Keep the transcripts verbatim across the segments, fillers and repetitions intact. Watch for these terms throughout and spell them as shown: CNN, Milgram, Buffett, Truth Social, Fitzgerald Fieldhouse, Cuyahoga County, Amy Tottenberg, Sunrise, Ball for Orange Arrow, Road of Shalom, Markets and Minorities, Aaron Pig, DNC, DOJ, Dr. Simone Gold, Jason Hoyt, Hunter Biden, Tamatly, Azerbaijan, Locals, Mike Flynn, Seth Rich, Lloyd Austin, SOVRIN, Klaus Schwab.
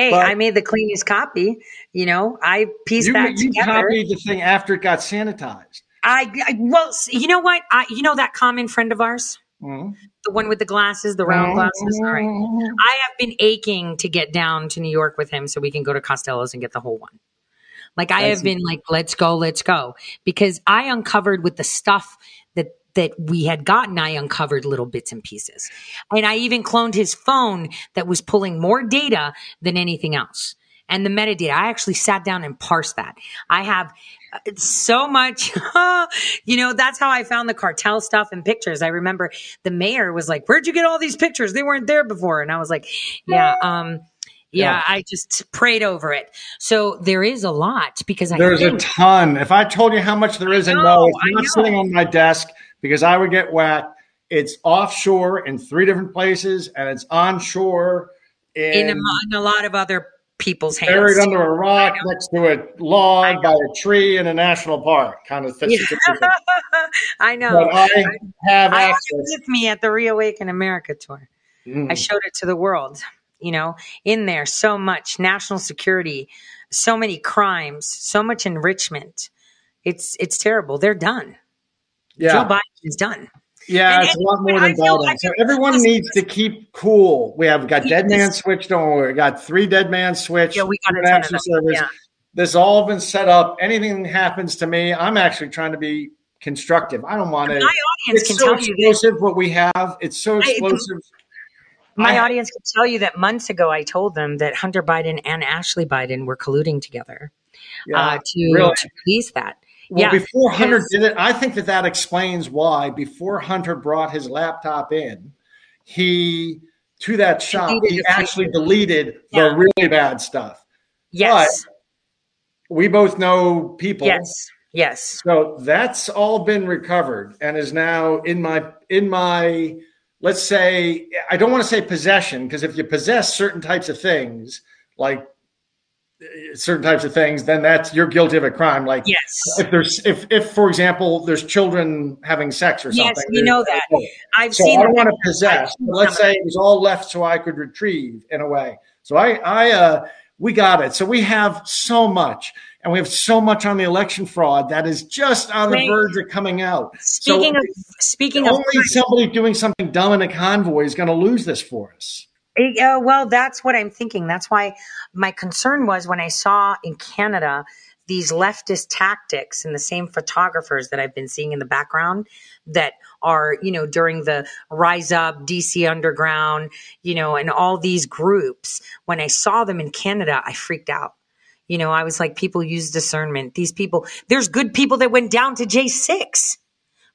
Hey, but I made the cleanest copy. You know, I pieced you, that you together. You copied the thing after it got sanitized. I, I well, you know what? I, you know that common friend of ours, mm-hmm. the one with the glasses, the round glasses. All right, I have been aching to get down to New York with him so we can go to Costello's and get the whole one. Like I, I have see. been like, let's go, let's go, because I uncovered with the stuff that that we had gotten. I uncovered little bits and pieces, and I even cloned his phone that was pulling more data than anything else. And the metadata, I actually sat down and parsed that. I have so much, you know, that's how I found the cartel stuff and pictures. I remember the mayor was like, where'd you get all these pictures? They weren't there before. And I was like, yeah, um, yeah, yeah. I just prayed over it. So there is a lot because I There's a ton. If I told you how much there is, I know, and no, it's not sitting on my desk because I would get whacked. It's offshore in three different places, and it's onshore in, in, a, in a lot of other people's hands. Buried under a rock next to a log by a tree in a national park, kind of thing. I know. But I have I, access. I had it with me at the Reawaken America tour. Mm. I showed it to the world, you know, in there so much national security, so many crimes, so much enrichment. It's it's terrible. They're done. Yeah. Joe Biden is done. Yeah, and, it's and, a lot more than Biden. So everyone listen, needs listen. to keep cool. We have got Dead Man Switch. Don't worry. We got three Dead Man Switch. Yeah, we got a ton of them. Yeah. This all been set up. Anything happens to me, I'm actually trying to be constructive. I don't want to. My audience it's can so tell you. It's so explosive what we have. It's so explosive. I, my I, audience can tell you that months ago I told them that Hunter Biden and Ashley Biden were colluding together yeah, uh, to, really. to police that. Well, yeah, before Hunter did it, I think that that explains why before Hunter brought his laptop in, he, to that shop, he, he actually paper. deleted yeah. the really bad stuff. Yes. But we both know people. Yes, yes. So that's all been recovered and is now in my, in my let's say, I don't want to say possession, because if you possess certain types of things, like certain types of things, then that's you're guilty of a crime. Like yes, if there's if if for example there's children having sex or something. Yes, we know that. I've so seen. I don't want to possess. Let's say it was all left so I could retrieve in a way. So I I uh we got it. So we have so much, and we have so much on the election fraud that is just on the verge of coming out. Speaking of speaking of only somebody doing something dumb in a convoy is going to lose this for us. Yeah, well, that's what I'm thinking. That's why my concern was when I saw in Canada these leftist tactics and the same photographers that I've been seeing in the background that are, you know, during the Rise Up, D C Underground, you know, and all these groups. When I saw them in Canada, I freaked out. You know, I was like, people use discernment. These people, there's good people that went down to J six.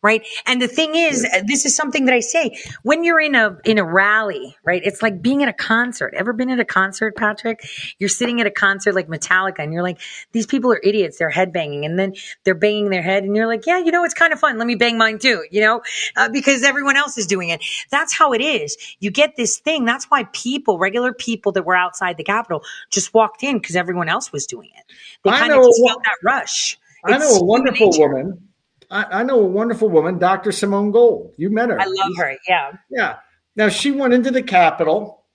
Right. And the thing is, this is something that I say when you're in a in a rally. Right. It's like being at a concert. Ever been at a concert, Patrick? You're sitting at a concert like Metallica and you're like, these people are idiots. They're headbanging and then they're banging their head. And you're like, yeah, you know, it's kind of fun. Let me bang mine, too, you know, uh, because everyone else is doing it. That's how it is. You get this thing. That's why people, regular people that were outside the Capitol just walked in because everyone else was doing it. They kind of just felt that rush. I know a wonderful woman. I know a wonderful woman, Doctor Simone Gold. You met her. I love her. Yeah. Yeah. Now she went into the Capitol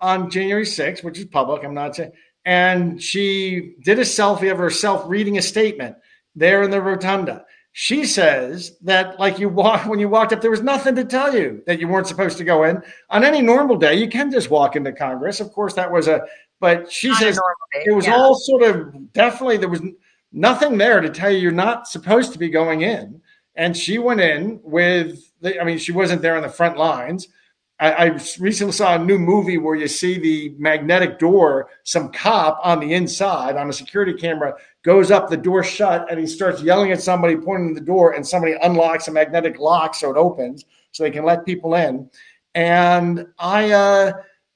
on January sixth, which is public. I'm not saying. And she did a selfie of herself reading a statement there in the rotunda. She says that like you walk, when you walked up, there was nothing to tell you that you weren't supposed to go in on any normal day. You can just walk into Congress. Of course that was a, but she says it was all sort of definitely there was nothing there to tell you you're not supposed to be going in. And she went in with, the, I mean, she wasn't there on the front lines. I, I recently saw a new movie where you see the magnetic door, some cop on the inside on a security camera goes up, the door shut, and he starts yelling at somebody, pointing at the door, and somebody unlocks a magnetic lock so it opens so they can let people in. And I, uh,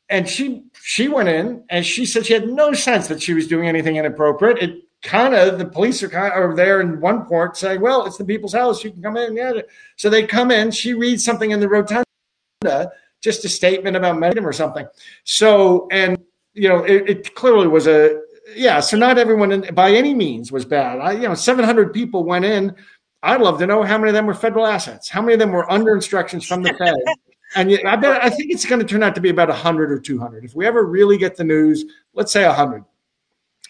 and she, she went in and she said she had no sense that she was doing anything inappropriate. It, kind of the police are kind of are there in one port saying, well, it's the people's house. You can come in. Yeah. So they come in. She reads something in the rotunda, just a statement about Momentum or something. So, and, you know, it, it clearly was a, yeah. So not everyone in, by any means was bad. I, you know, seven hundred people went in. I'd love to know how many of them were federal assets. How many of them were under instructions from the Fed? And I bet I think it's going to turn out to be about one hundred or two hundred. If we ever really get the news, let's say one hundred.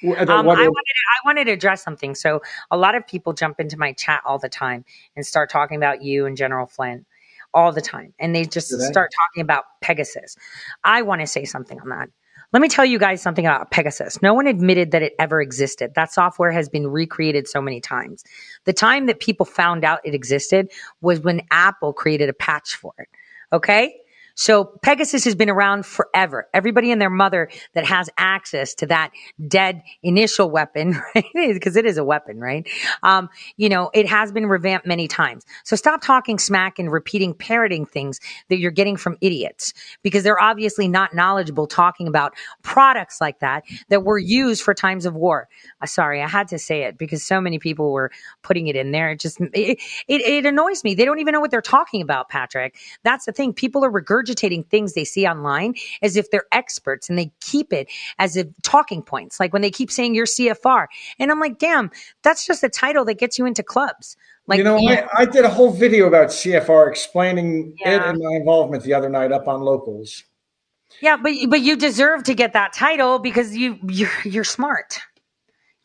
Um, I, wanted to, I wanted to address something. So a lot of people jump into my chat all the time and start talking about you and General Flynn all the time. And they just today. start talking about Pegasus. I want to say something on that. Let me tell you guys something about Pegasus. No one admitted that it ever existed. That software has been recreated so many times. The time that people found out it existed was when Apple created a patch for it. Okay? So Pegasus has been around forever. Everybody and their mother that has access to that dead initial weapon, right? Because it is a weapon, right? Um, you know, it has been revamped many times. So stop talking smack and repeating, parroting things that you're getting from idiots, because they're obviously not knowledgeable talking about products like that that were used for times of war. Uh, sorry, I had to say it because so many people were putting it in there. It just it, it, it annoys me. They don't even know what they're talking about, Patrick. That's the thing. People are regurgitating. Regurgitating things they see online as if they're experts, and they keep it as if talking points. Like when they keep saying you're C F R, and I'm like, damn, that's just a title that gets you into clubs. Like, you know, I, I did a whole video about C F R explaining yeah. it and my involvement the other night up on Locals. Yeah, but but you deserve to get that title because you you're, you're smart.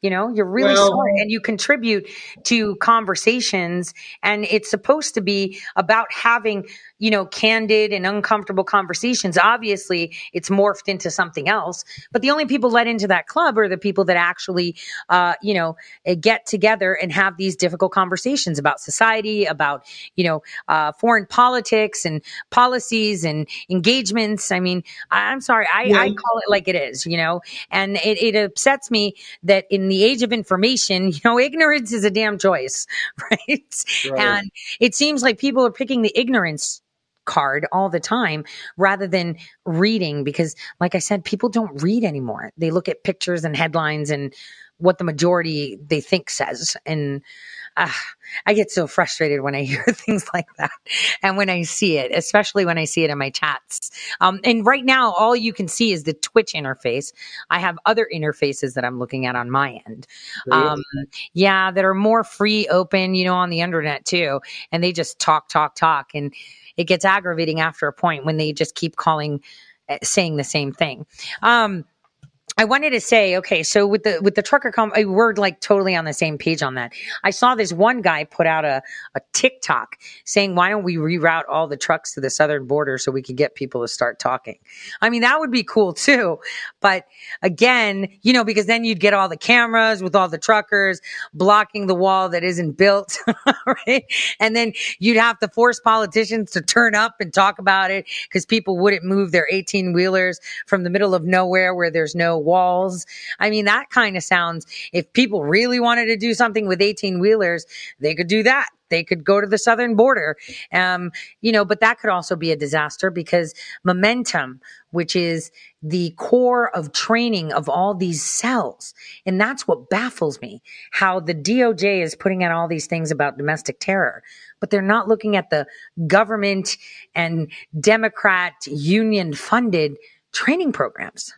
You know, you're really well, smart, and you contribute to conversations, and it's supposed to be about having, you know, candid and uncomfortable conversations. Obviously, it's morphed into something else, but the only people let into that club are the people that actually, uh, you know, get together and have these difficult conversations about society, about, you know, uh, foreign politics and policies and engagements. I mean, I, I'm sorry, I, yeah. I call it like it is, you know, and it, it upsets me that in the age of information, you know, ignorance is a damn choice, right? right? And it seems like people are picking the ignorance card all the time rather than reading, because like I said, people don't read anymore. They look at pictures and headlines and what the majority they think says. And uh, I get so frustrated when I hear things like that. And when I see it, especially when I see it in my chats. Um, and right now, all you can see is the Twitch interface. I have other interfaces that I'm looking at on my end. Really? Um, yeah, that are more free, open, you know, on the internet too. And they just talk, talk, talk. And it gets aggravating after a point when they just keep calling, saying the same thing. Um, I wanted to say, okay, so with the with the trucker com, we're like totally on the same page on that. I saw this one guy put out a, a TikTok saying, why don't we reroute all the trucks to the southern border so we could get people to start talking? I mean, that would be cool too. But again, you know, because then you'd get all the cameras with all the truckers blocking the wall that isn't built, right? And then you'd have to force politicians to turn up and talk about it because people wouldn't move their eighteen-wheelers from the middle of nowhere where there's no walls. I mean, that kind of sounds, if people really wanted to do something with eighteen wheelers, they could do that. They could go to the southern border, um, you know, but that could also be a disaster because Momentum, which is the core of training of all these cells. And that's what baffles me, how the D O J is putting out all these things about domestic terror, but they're not looking at the government and Democrat union funded training programs.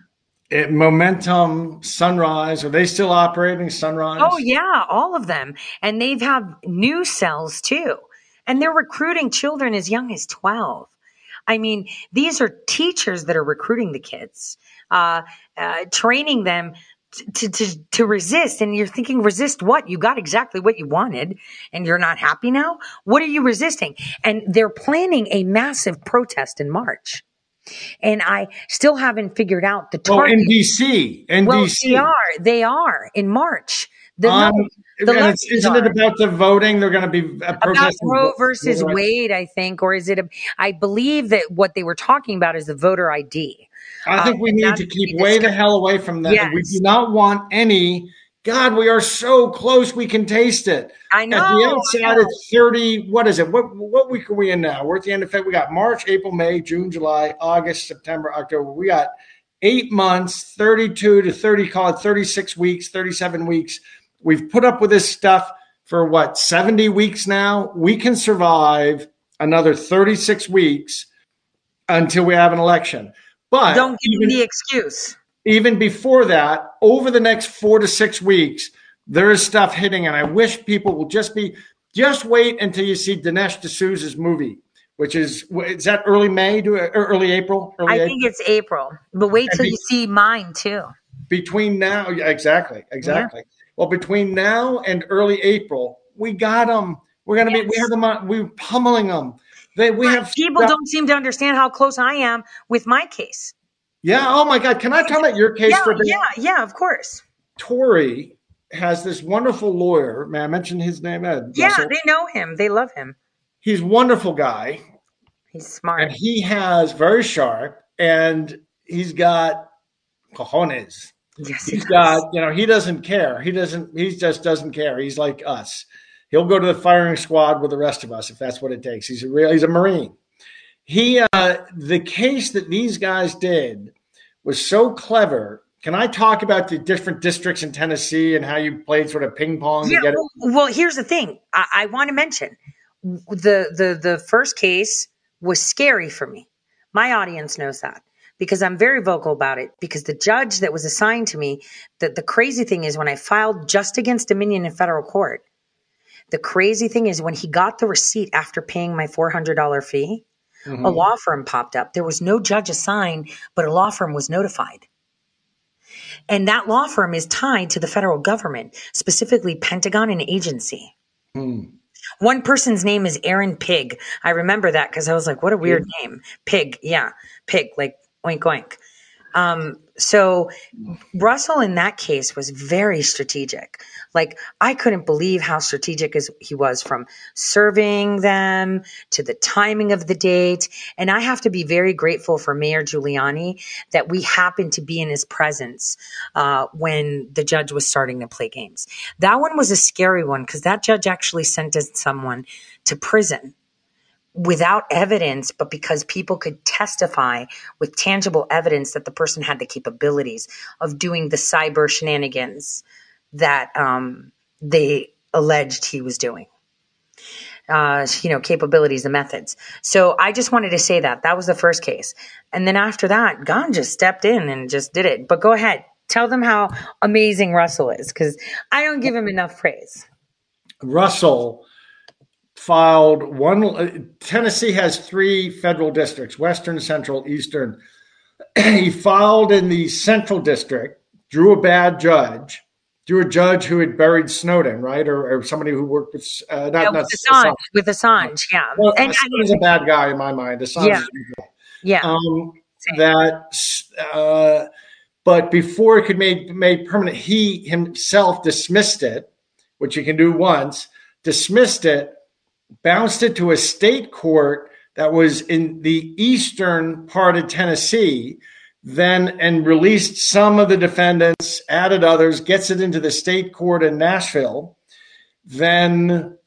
It, Momentum, Sunrise, are they still operating Sunrise? Oh, yeah, all of them. And they've had new cells, too. And they're recruiting children as young as twelve. I mean, these are teachers that are recruiting the kids, uh, uh, training them to, to, to resist. And you're thinking, resist what? You got exactly what you wanted, and you're not happy now? What are you resisting? And they're planning a massive protest in March. And I still haven't figured out the target. Oh, in D C, in well, D C, they are. They are in March. The um, left, the and it's, isn't it about the voting? They're going to be about Roe versus Wade, I think, or is it? A, I believe that what they were talking about is the voter I D. I think um, we need to keep way the hell away from that. Yes. We do not want any. God, we are so close. We can taste it. I know. At the outside, it's thirty. What is it? What what week are we in now? We're at the end of February. We got March, April, May, June, July, August, September, October. We got eight months, thirty-two to thirty. Call it thirty-six weeks, thirty-seven weeks. We've put up with this stuff for what seventy weeks now. We can survive another thirty-six weeks until we have an election. But don't give me the excuse. Even before that, over the next four to six weeks, there is stuff hitting. And I wish people will just be, just wait until you see Dinesh D'Souza's movie which is, is that early May to early April? Early I April? think it's April, but wait till be, you see mine too. Between now, exactly, exactly. Yeah. Well, between now and early April, we got them. We're gonna yes. be. We have them. On, we're pummeling them. They. We but have people don't seem to understand how close I am with my case. Yeah. Oh my God. Can I talk about your case yeah, for a minute? Yeah. Yeah. Of course. Tory has this wonderful lawyer. May I mention his name? Ed. Yeah. Russell. They know him. They love him. He's a wonderful guy. He's smart. And he has very sharp, and he's got cojones. Yes, he's he got. You know, he doesn't care. He doesn't. He just doesn't care. He's like us. He'll go to the firing squad with the rest of us if that's what it takes. He's a real. He's a Marine. He, uh, the case that these guys did was so clever. Can I talk about the different districts in Tennessee and how you played sort of ping pong? Yeah, to get it? Well, well, here's the thing. I, I want to mention the, the, the first case was scary for me. My audience knows that because I'm very vocal about it, because the judge that was assigned to me, that the crazy thing is when I filed just against Dominion in federal court, the crazy thing is when he got the receipt after paying my four hundred dollars fee, mm-hmm. a law firm popped up. There was no judge assigned, but a law firm was notified. And that law firm is tied to the federal government, specifically Pentagon and agency. Mm. One person's name is Aaron Pig. I remember that because I was like, what a weird mm. name. Pig. Yeah. Pig. Like oink, oink. Um, so Russell in that case was very strategic. Like I couldn't believe how strategic as he was, from serving them to the timing of the date. And I have to be very grateful for Mayor Giuliani that we happened to be in his presence, uh, when the judge was starting to play games. That one was a scary one because that judge actually sentenced someone to prison without evidence, but because people could testify with tangible evidence that the person had the capabilities of doing the cyber shenanigans that um, they alleged he was doing, uh, you know, capabilities and methods. So I just wanted to say that. That was the first case. And then after that, Gon just stepped in and just did it. But go ahead. Tell them how amazing Russell is, because I don't give him enough praise. Russell filed one. Tennessee has three federal districts, Western, Central, Eastern. He filed in the Central District, drew a bad judge, drew a judge who had buried Snowden, right? Or, or somebody who worked with, uh, not, yeah, with not Assange, Assange. With Assange, yeah. Well, and Assange is a bad guy in my mind. Assange yeah. is a yeah. um, that, uh, but before it could be made, made permanent, he himself dismissed it, which you can do once, dismissed it, bounced it to a state court that was in the eastern part of Tennessee, then and released some of the defendants, added others, gets it into the state court in Nashville. Then,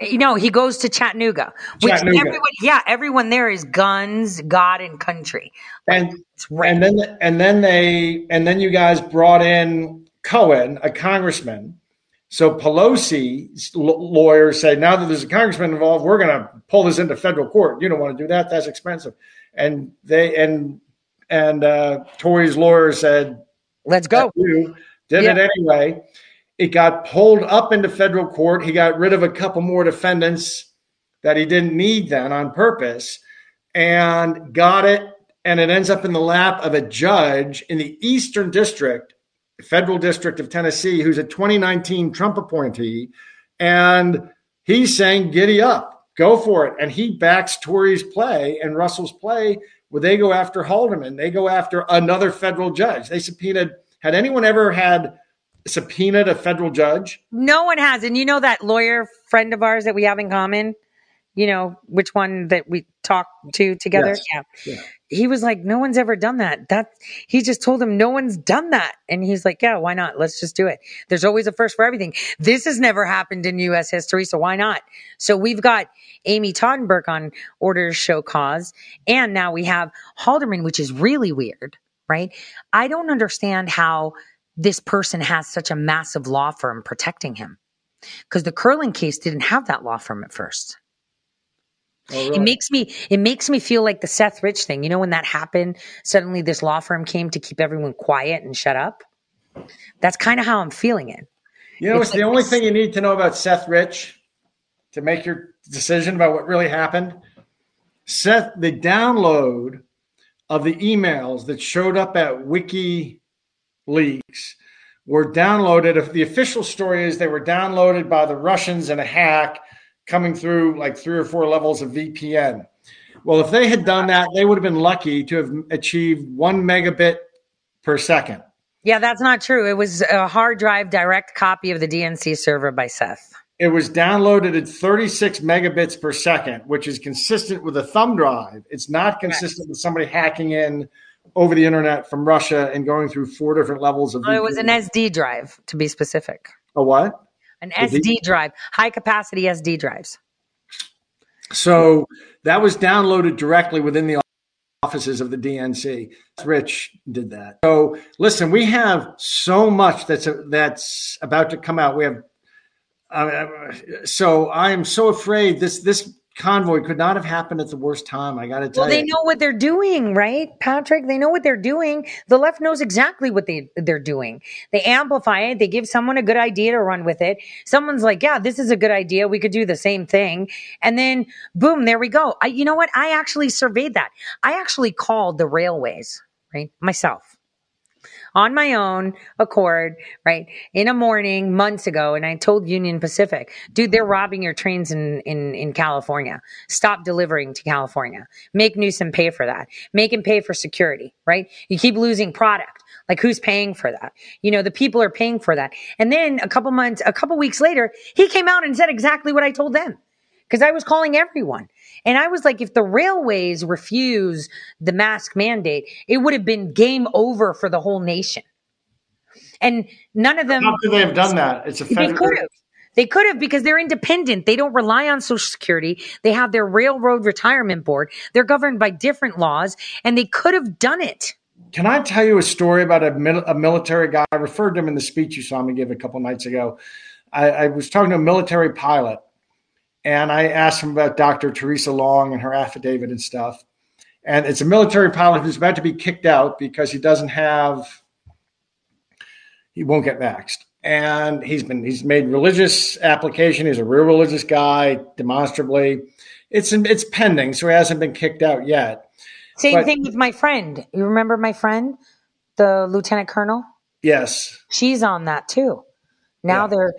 you know, he goes to Chattanooga, which Chattanooga. everyone, yeah, everyone there is guns, God, and country. Like, and and then and then they and then you guys brought in Cohen, a congressman. So Pelosi's lawyers say, now that there's a congressman involved, we're going to pull this into federal court. You don't want to do that. That's expensive. And they and and uh, Tory's lawyer said, let's go. Did yeah. it anyway. It got pulled up into federal court. He got rid of a couple more defendants that he didn't need then on purpose and got it. And it ends up in the lap of a judge in the Eastern District, Federal District of Tennessee, who's a twenty nineteen Trump appointee, and he's saying, giddy up, go for it. And he backs Tory's play and Russell's play where they go after Haldeman. They go after another federal judge. They subpoenaed. Had anyone ever had subpoenaed a federal judge? No one has. And you know that lawyer friend of ours that we have in common? You know, which one that we talked to together? Yes. Yeah. yeah. He was like, no one's ever done that. That he just told him no one's done that. And he's like, yeah, why not? Let's just do it. There's always a first for everything. This has never happened in U S history. So why not? So we've got Amy Tottenberg on Order to Show Cause. And now we have Haldeman, which is really weird, right? I don't understand how this person has such a massive law firm protecting him, because the Curlin case didn't have that law firm at first. Oh, really? It makes me, it makes me feel like the Seth Rich thing. You know, when that happened, suddenly this law firm came to keep everyone quiet and shut up. That's kind of how I'm feeling it. You know, it's, it's like the only thing you need to know about Seth Rich to make your decision about what really happened. Seth, the download of the emails that showed up at WikiLeaks were downloaded. If the official story is they were downloaded by the Russians in a hack coming through like three or four levels of V P N. Well, if they had done that, they would have been lucky to have achieved one megabit per second. Yeah, that's not true. It was a hard drive direct copy of the D N C server by Seth. It was downloaded at thirty-six megabits per second, which is consistent with a thumb drive. It's not consistent with somebody hacking in over the internet from Russia and going through four different levels of. Oh, it was an S D drive, to be specific. A what? An S D drive, high capacity S D drives. So that was downloaded directly within the offices of the D N C. Rich did that. So listen, we have so much that's a, that's about to come out. We have, uh, so I am so afraid this this convoy could not have happened at the worst time. I got to tell you. Well, they you. know what they're doing, right, Patrick? They know what they're doing. The left knows exactly what they, they're doing. They amplify it. They give someone a good idea to run with it. Someone's like, yeah, this is a good idea. We could do the same thing. And then, boom, there we go. I, you know what? I actually surveyed that. I actually called the railways, right, myself, on my own accord, right, in a morning months ago. And I told Union Pacific, dude, they're robbing your trains in, in, in California. Stop delivering to California. Make Newsom pay for that. Make him pay for security, right? You keep losing product. Like, who's paying for that? You know, the people are paying for that. And then a couple months, a couple weeks later, he came out and said exactly what I told them. Because I was calling everyone. And I was like, if the railways refuse the mask mandate, it would have been game over for the whole nation. And none of them. How could they have done that? It's a federal. They could have. They could have, because they're independent. They don't rely on Social Security. They have their Railroad Retirement Board. They're governed by different laws. And they could have done it. Can I tell you a story about a, mil- a military guy? I referred to him in the speech you saw me give a couple nights ago. I, I was talking to a military pilot. And I asked him about Doctor Teresa Long and her affidavit and stuff. And it's a military pilot who's about to be kicked out because he doesn't have, he won't get vaxxed. And he's been, he's made religious application. He's a real religious guy, demonstrably. It's, it's pending. So he hasn't been kicked out yet. Same but, thing with my friend. You remember my friend, the lieutenant colonel? Yes. She's on that too. Now yeah. they're,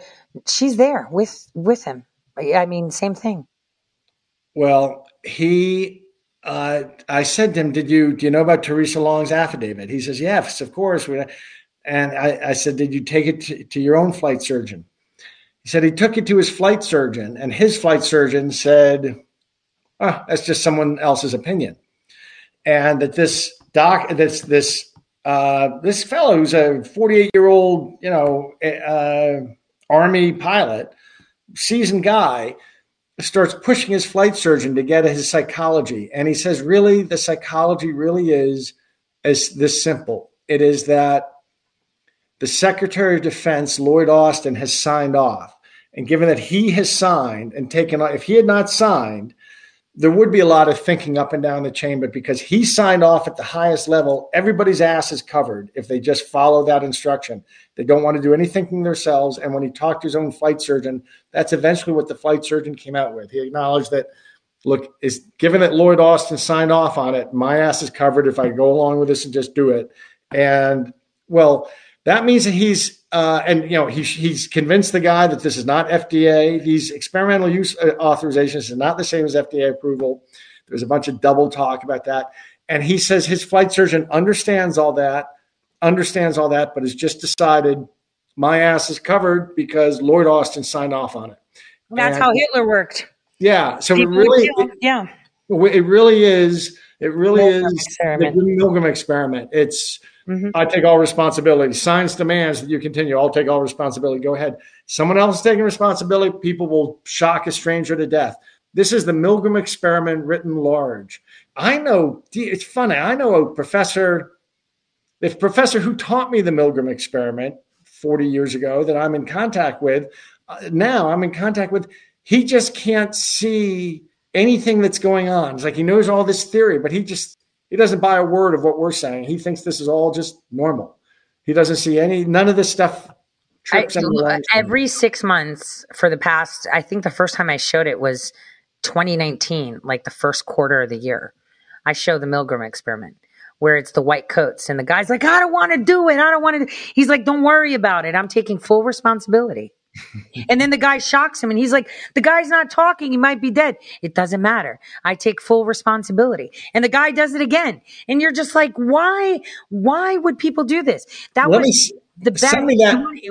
she's there with, with him. I mean, same thing. Well, he, uh, I said to him, did you, do you know about Teresa Long's affidavit? He says, yes, of course. We, and I, I said, did you take it to, to your own flight surgeon? He said he took it to his flight surgeon, and his flight surgeon said, oh, that's just someone else's opinion. And that this doc, this, this, uh, this fellow who's a forty-eight year old, you know, uh, Army pilot, seasoned guy, starts pushing his flight surgeon to get his psychology. And he says, really, the psychology really is, is this simple. It is that the Secretary of Defense, Lloyd Austin, has signed off. And given that he has signed and taken off, if he had not signed, there would be a lot of thinking up and down the chain, but because he signed off at the highest level, everybody's ass is covered if they just follow that instruction. They don't want to do any thinking themselves. And when he talked to his own flight surgeon, that's eventually what the flight surgeon came out with. He acknowledged that, look, is given that Lloyd Austin signed off on it, my ass is covered if I go along with this and just do it. And, well, that means that he's uh, – and, you know, he, he's convinced the guy that this is not F D A. These experimental use authorizations are not the same as F D A approval. There's a bunch of double talk about that. And he says his flight surgeon understands all that, understands all that, but has just decided my ass is covered because Lloyd Austin signed off on it. That's and, how Hitler worked. Yeah. So People it really it, yeah. It really is – it really Milgram is experiment. the Milgram experiment. It's – Mm-hmm. I take all responsibility. Science demands that you continue. I'll take all responsibility. Go ahead. Someone else is taking responsibility. People will shock a stranger to death. This is the Milgram experiment written large. I know, it's funny. I know a professor, the professor who taught me the Milgram experiment forty years ago that I'm in contact with, uh, now I'm in contact with, he just can't see anything that's going on. It's like he knows all this theory, but he just, he doesn't buy a word of what we're saying. He thinks this is all just normal. He doesn't see any, none of this stuff trips I, Every six months for the past, I think the first time I showed it was twenty nineteen, like the first quarter of the year, I show the Milgram experiment where it's the white coats and the guy's like, I don't want to do it. I don't want to. He's like, don't worry about it. I'm taking full responsibility. And then the guy shocks him and he's like, the guy's not talking. He might be dead. It doesn't matter. I take full responsibility. And the guy does it again. And you're just like, why, why would people do this? That Let was me, the best.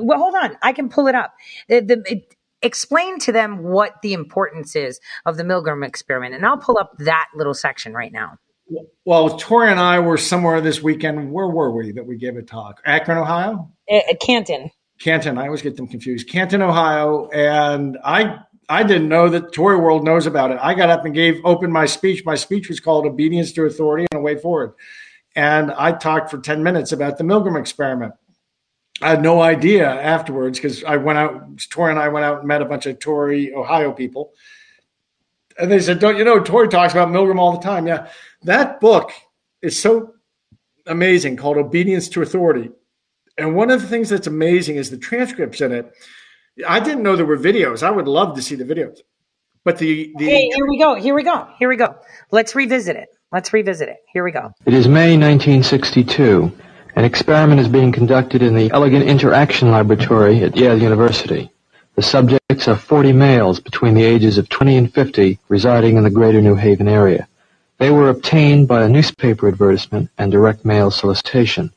Well, hold on. I can pull it up. The, the, it, explain to them what the importance is of the Milgram experiment. And I'll pull up that little section right now. Well, Tori and I were somewhere this weekend. Where were we that we gave a talk? Akron, Ohio? Uh, Canton. Canton. I always get them confused. Canton, Ohio. And I I didn't know that Tory World knows about it. I got up and gave opened my speech. My speech was called Obedience to Authority and a Way Forward. And I talked for ten minutes about the Milgram experiment. I had no idea afterwards because I went out, Tory and I went out and met a bunch of Tory, Ohio people. And they said, don't you know, Tory talks about Milgram all the time. Yeah. That book is so amazing called Obedience to Authority. And one of the things that's amazing is the transcripts in it. I didn't know there were videos. I would love to see the videos. But the, the Hey, here we go. Here we go. Here we go. Let's revisit it. Let's revisit it. Here we go. It is May nineteen sixty-two. An experiment is being conducted in the Elegant Interaction Laboratory at Yale University. The subjects are forty males between the ages of twenty and fifty residing in the greater New Haven area. They were obtained by a newspaper advertisement and direct mail solicitation.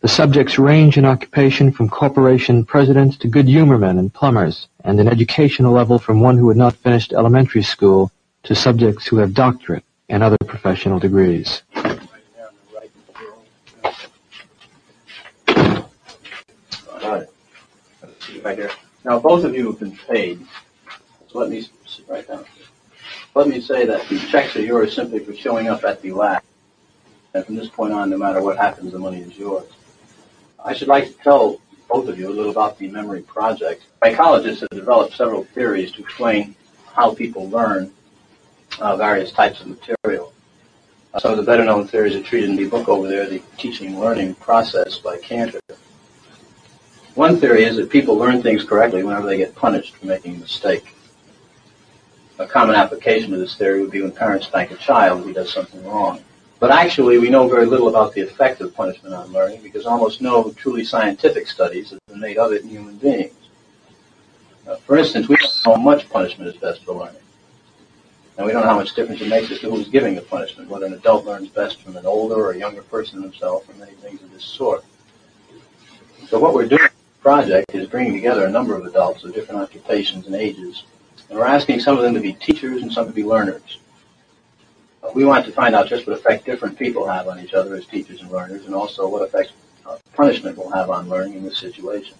The subjects range in occupation from corporation presidents to good humormen and plumbers, and in educational level from one who had not finished elementary school to subjects who have doctorate and other professional degrees. Right here. Now, both of you have been paid. So let me sit right down. Let me say that the checks are yours simply for showing up at the lab, and from this point on, no matter what happens, the money is yours. I should like to tell both of you a little about the Memory Project. Psychologists have developed several theories to explain how people learn uh, various types of material. Uh, some of the better-known theories are treated in the book over there, The Teaching Learning Process by Cantor. One theory is that people learn things correctly whenever they get punished for making a mistake. A common application of this theory would be when parents spank a child if he does something wrong. But actually, we know very little about the effect of punishment on learning because almost no truly scientific studies have been made of it in human beings. Uh, for instance, we don't know how much punishment is best for learning. And we don't know how much difference it makes as to who's giving the punishment, whether an adult learns best from an older or a younger person himself, or many things of this sort. So what we're doing in this project is bringing together a number of adults of different occupations and ages, and we're asking some of them to be teachers and some to be learners. We want to find out just what effect different people have on each other as teachers and learners, and also what effect uh, punishment will have on learning in this situation.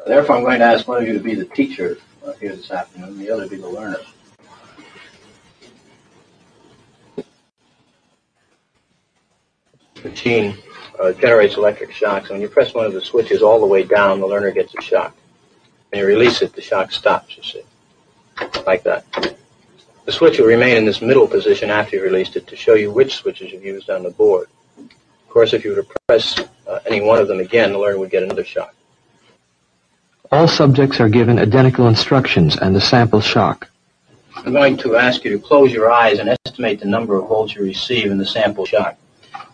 Uh, therefore, I'm going to ask one of you to be the teacher uh, here this afternoon, and the other to be the learner. The machine uh, generates electric shocks, and when you press one of the switches all the way down, the learner gets a shock. When you release it, the shock stops, you see, like that. The switch will remain in this middle position after you released it to show you which switches you've used on the board. Of course, if you were to press uh, any one of them again, the learner would get another shock. All subjects are given identical instructions and a sample shock. I'm going to ask you to close your eyes and estimate the number of volts you receive in the sample shock.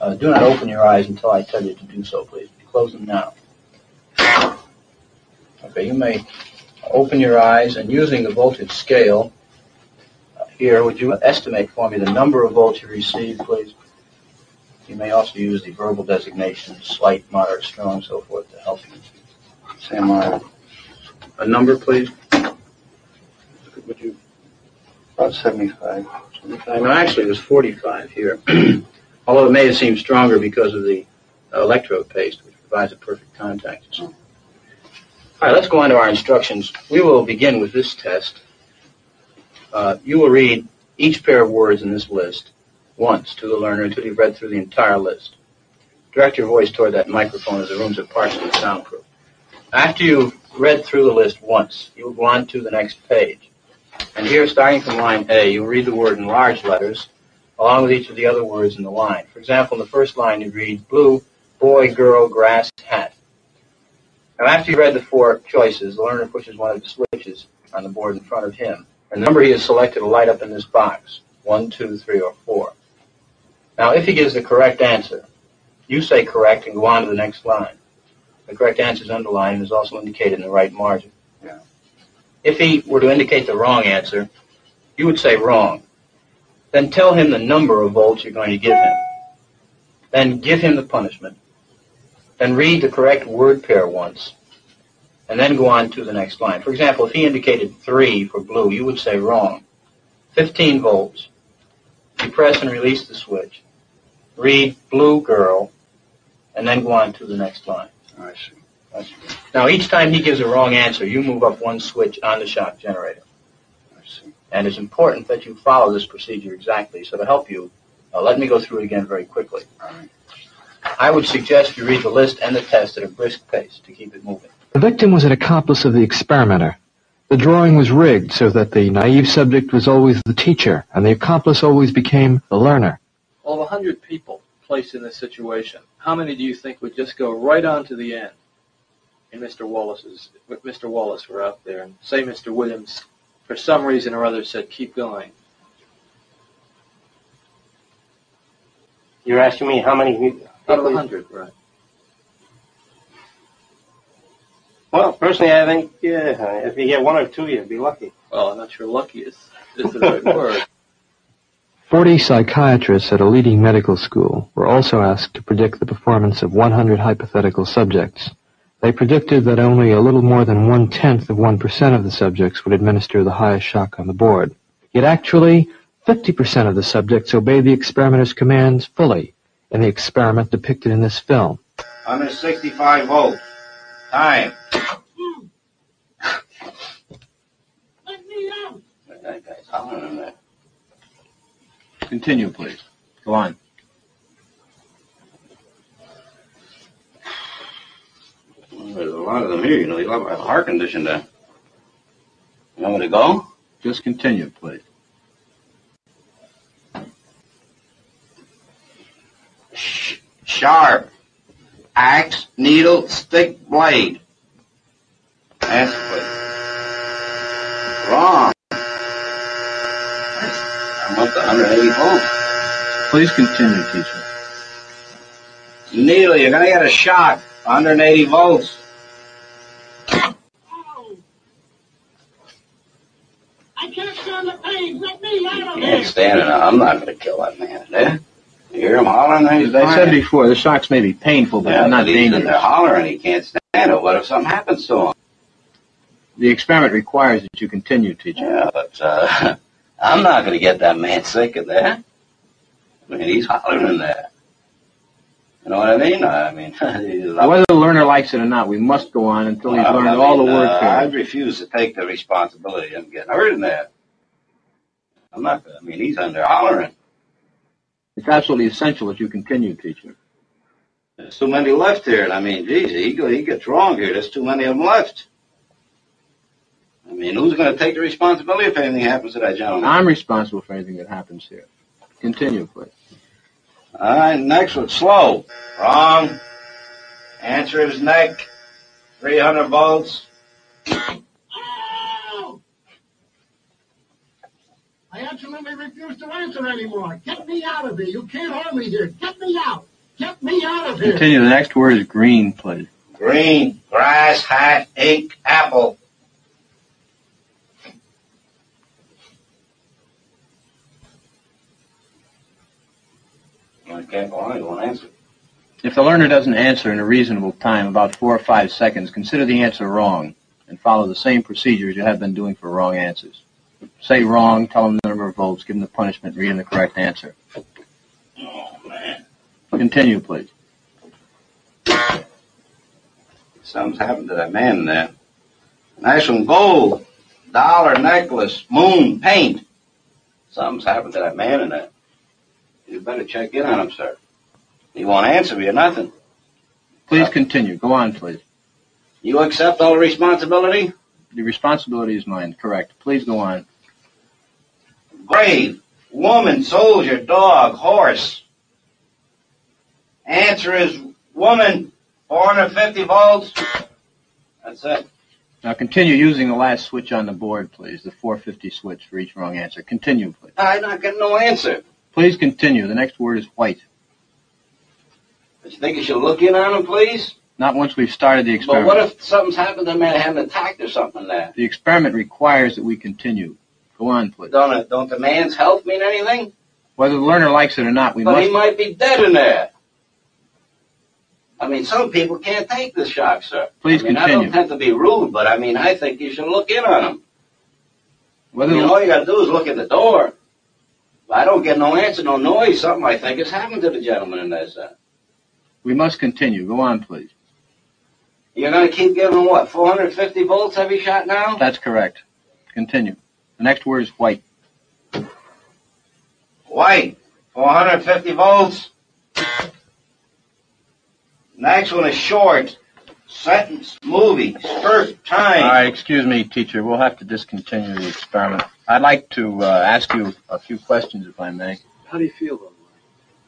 Uh, do not open your eyes until I tell you to do so, please. Close them now. Okay, you may open your eyes and using the voltage scale, here, would you estimate for me the number of volts you received, please? You may also use the verbal designations, slight, moderate, strong, so forth, to help you. Sam, uh, a number, please. Would you? About seventy-five. seventy-five. No, actually, it was forty-five here. Although it may have seemed stronger because of the uh, electrode paste, which provides a perfect contact. So. All right, let's go on to our instructions. We will begin with this test. Uh, you will read each pair of words in this list once to the learner until you've read through the entire list. Direct your voice toward that microphone as the rooms are partially soundproof. After you've read through the list once, you'll go on to the next page. And here, starting from line A, you'll read the word in large letters along with each of the other words in the line. For example, in the first line, you read blue, boy, girl, grass, hat. Now, after you've read the four choices, the learner pushes one of the switches on the board in front of him. The number he has selected will light up in this box, one, two, three, or four. Now, if he gives the correct answer, you say correct and go on to the next line. The correct answer is underlined and is also indicated in the right margin. Yeah. If he were to indicate the wrong answer, you would say wrong. Then tell him the number of volts you're going to give him. Then give him the punishment. Then read the correct word pair once. And then go on to the next line. For example, if he indicated three for blue, you would say wrong. fifteen volts. You press and release the switch. Read blue girl. And then go on to the next line. I see. I see. Now, each time he gives a wrong answer, you move up one switch on the shock generator. I see. And it's important that you follow this procedure exactly. So to help you, uh, let me go through it again very quickly. All right. I would suggest you read the list and the test at a brisk pace to keep it moving. The victim was an accomplice of the experimenter. The drawing was rigged so that the naive subject was always the teacher, and the accomplice always became the learner. Well, of one hundred people placed in this situation, how many do you think would just go right on to the end? And Mister Wallace's, if Mister Wallace were out there, and say Mister Williams, for some reason or other, said, keep going. You're asking me how many people? Out of one hundred, right. Well, personally, I think yeah, if you get one or two, you'd be lucky. Well, I'm not sure lucky is, is the right word. Forty psychiatrists at a leading medical school were also asked to predict the performance of one hundred hypothetical subjects. They predicted that only a little more than one-tenth of one percent of the subjects would administer the highest shock on the board. Yet actually, fifty percent of the subjects obeyed the experimenter's commands fully in the experiment depicted in this film. I'm at sixty-five volts. Time. Let me out. That guy's hollering on that. Continue, please. Go on. Well, there's a lot of them here, you know. They love our air conditioned. You want me to go? Just continue, please. Sh sharp. Axe, needle, stick, blade. That's please. Wrong. I'm up to one hundred eighty volts. Please continue, teacher. Needle, you're going to get a shock. one hundred eighty volts. Oh. I can't stand the pain. Let me out of here. Can't stand it. I'm not going to kill that man today. You hear him hollering? He's they said before, the shocks may be painful, but yeah, they're not dangerous. They're hollering. He can't stand it. What if something happens to him? The experiment requires that you continue, teacher. Yeah, but uh, I'm not going to get that man sick in there. I mean, he's hollering in there. You know what I mean? I mean, whether the learner likes it or not, we must go on until he's well, learned I mean, all the uh, words. I refuse to take the responsibility of getting hurt in there. I'm not. I mean, he's under hollering. It's absolutely essential that you continue, teacher. There's too many left here, and I mean, geez, he, he gets wrong here. There's too many of them left. I mean, who's going to take the responsibility if anything happens to that gentleman? I'm responsible for anything that happens here. Continue, please. All right, next one, slow. Wrong. Answer is neck. three hundred volts. Oh! I absolutely refuse to answer anymore. Get me out of here. You can't hold me here. Get me out. Get me out of here. Continue. The next word is green, please. Green. Grass, hat, ink, apple. I can't go on, he won't answer. If the learner doesn't answer in a reasonable time, about four or five seconds, consider the answer wrong and follow the same procedures you have been doing for wrong answers. Say wrong, tell him the number of volts, give him the punishment, read him the correct answer. Oh, man. Continue, please. Something's happened to that man there. Nice one, gold, dollar, necklace, moon, paint. Something's happened to that man in there. You better check in on him, sir. He won't answer me or nothing. Please uh, continue. Go on, please. You accept all responsibility? The responsibility is mine. Correct. Please go on. Grave, woman, soldier, dog, horse. Answer is woman, four hundred fifty volts. That's it. Now continue using the last switch on the board, please. The four fifty switch for each wrong answer. Continue, please. I not got no answer. Please continue. The next word is white. Don't you think you should look in on him, please? Not once we've started the experiment. But what if something's happened to him and had an attack or something there? The experiment requires that we continue. Go on, please. Don't, it, don't the man's health mean anything? Whether the learner likes it or not, we but must... But he might be dead in there. I mean, some people can't take the shock, sir. Please I mean, continue. I don't have to be rude, but I mean, I think you should look in on them. Whether I mean, the... all you got to do is look at the door. If I don't get no answer, no noise, something I think has happened to the gentleman in there, sir. We must continue. Go on, please. You're going to keep giving what, four hundred fifty volts every shot now? That's correct. Continue. The next word is white. White. four hundred fifty volts. Next one is short. Sentence, movie, spurt, time. All right, excuse me, teacher. We'll have to discontinue the experiment. I'd like to uh, ask you a few questions, if I may. How do you feel, though?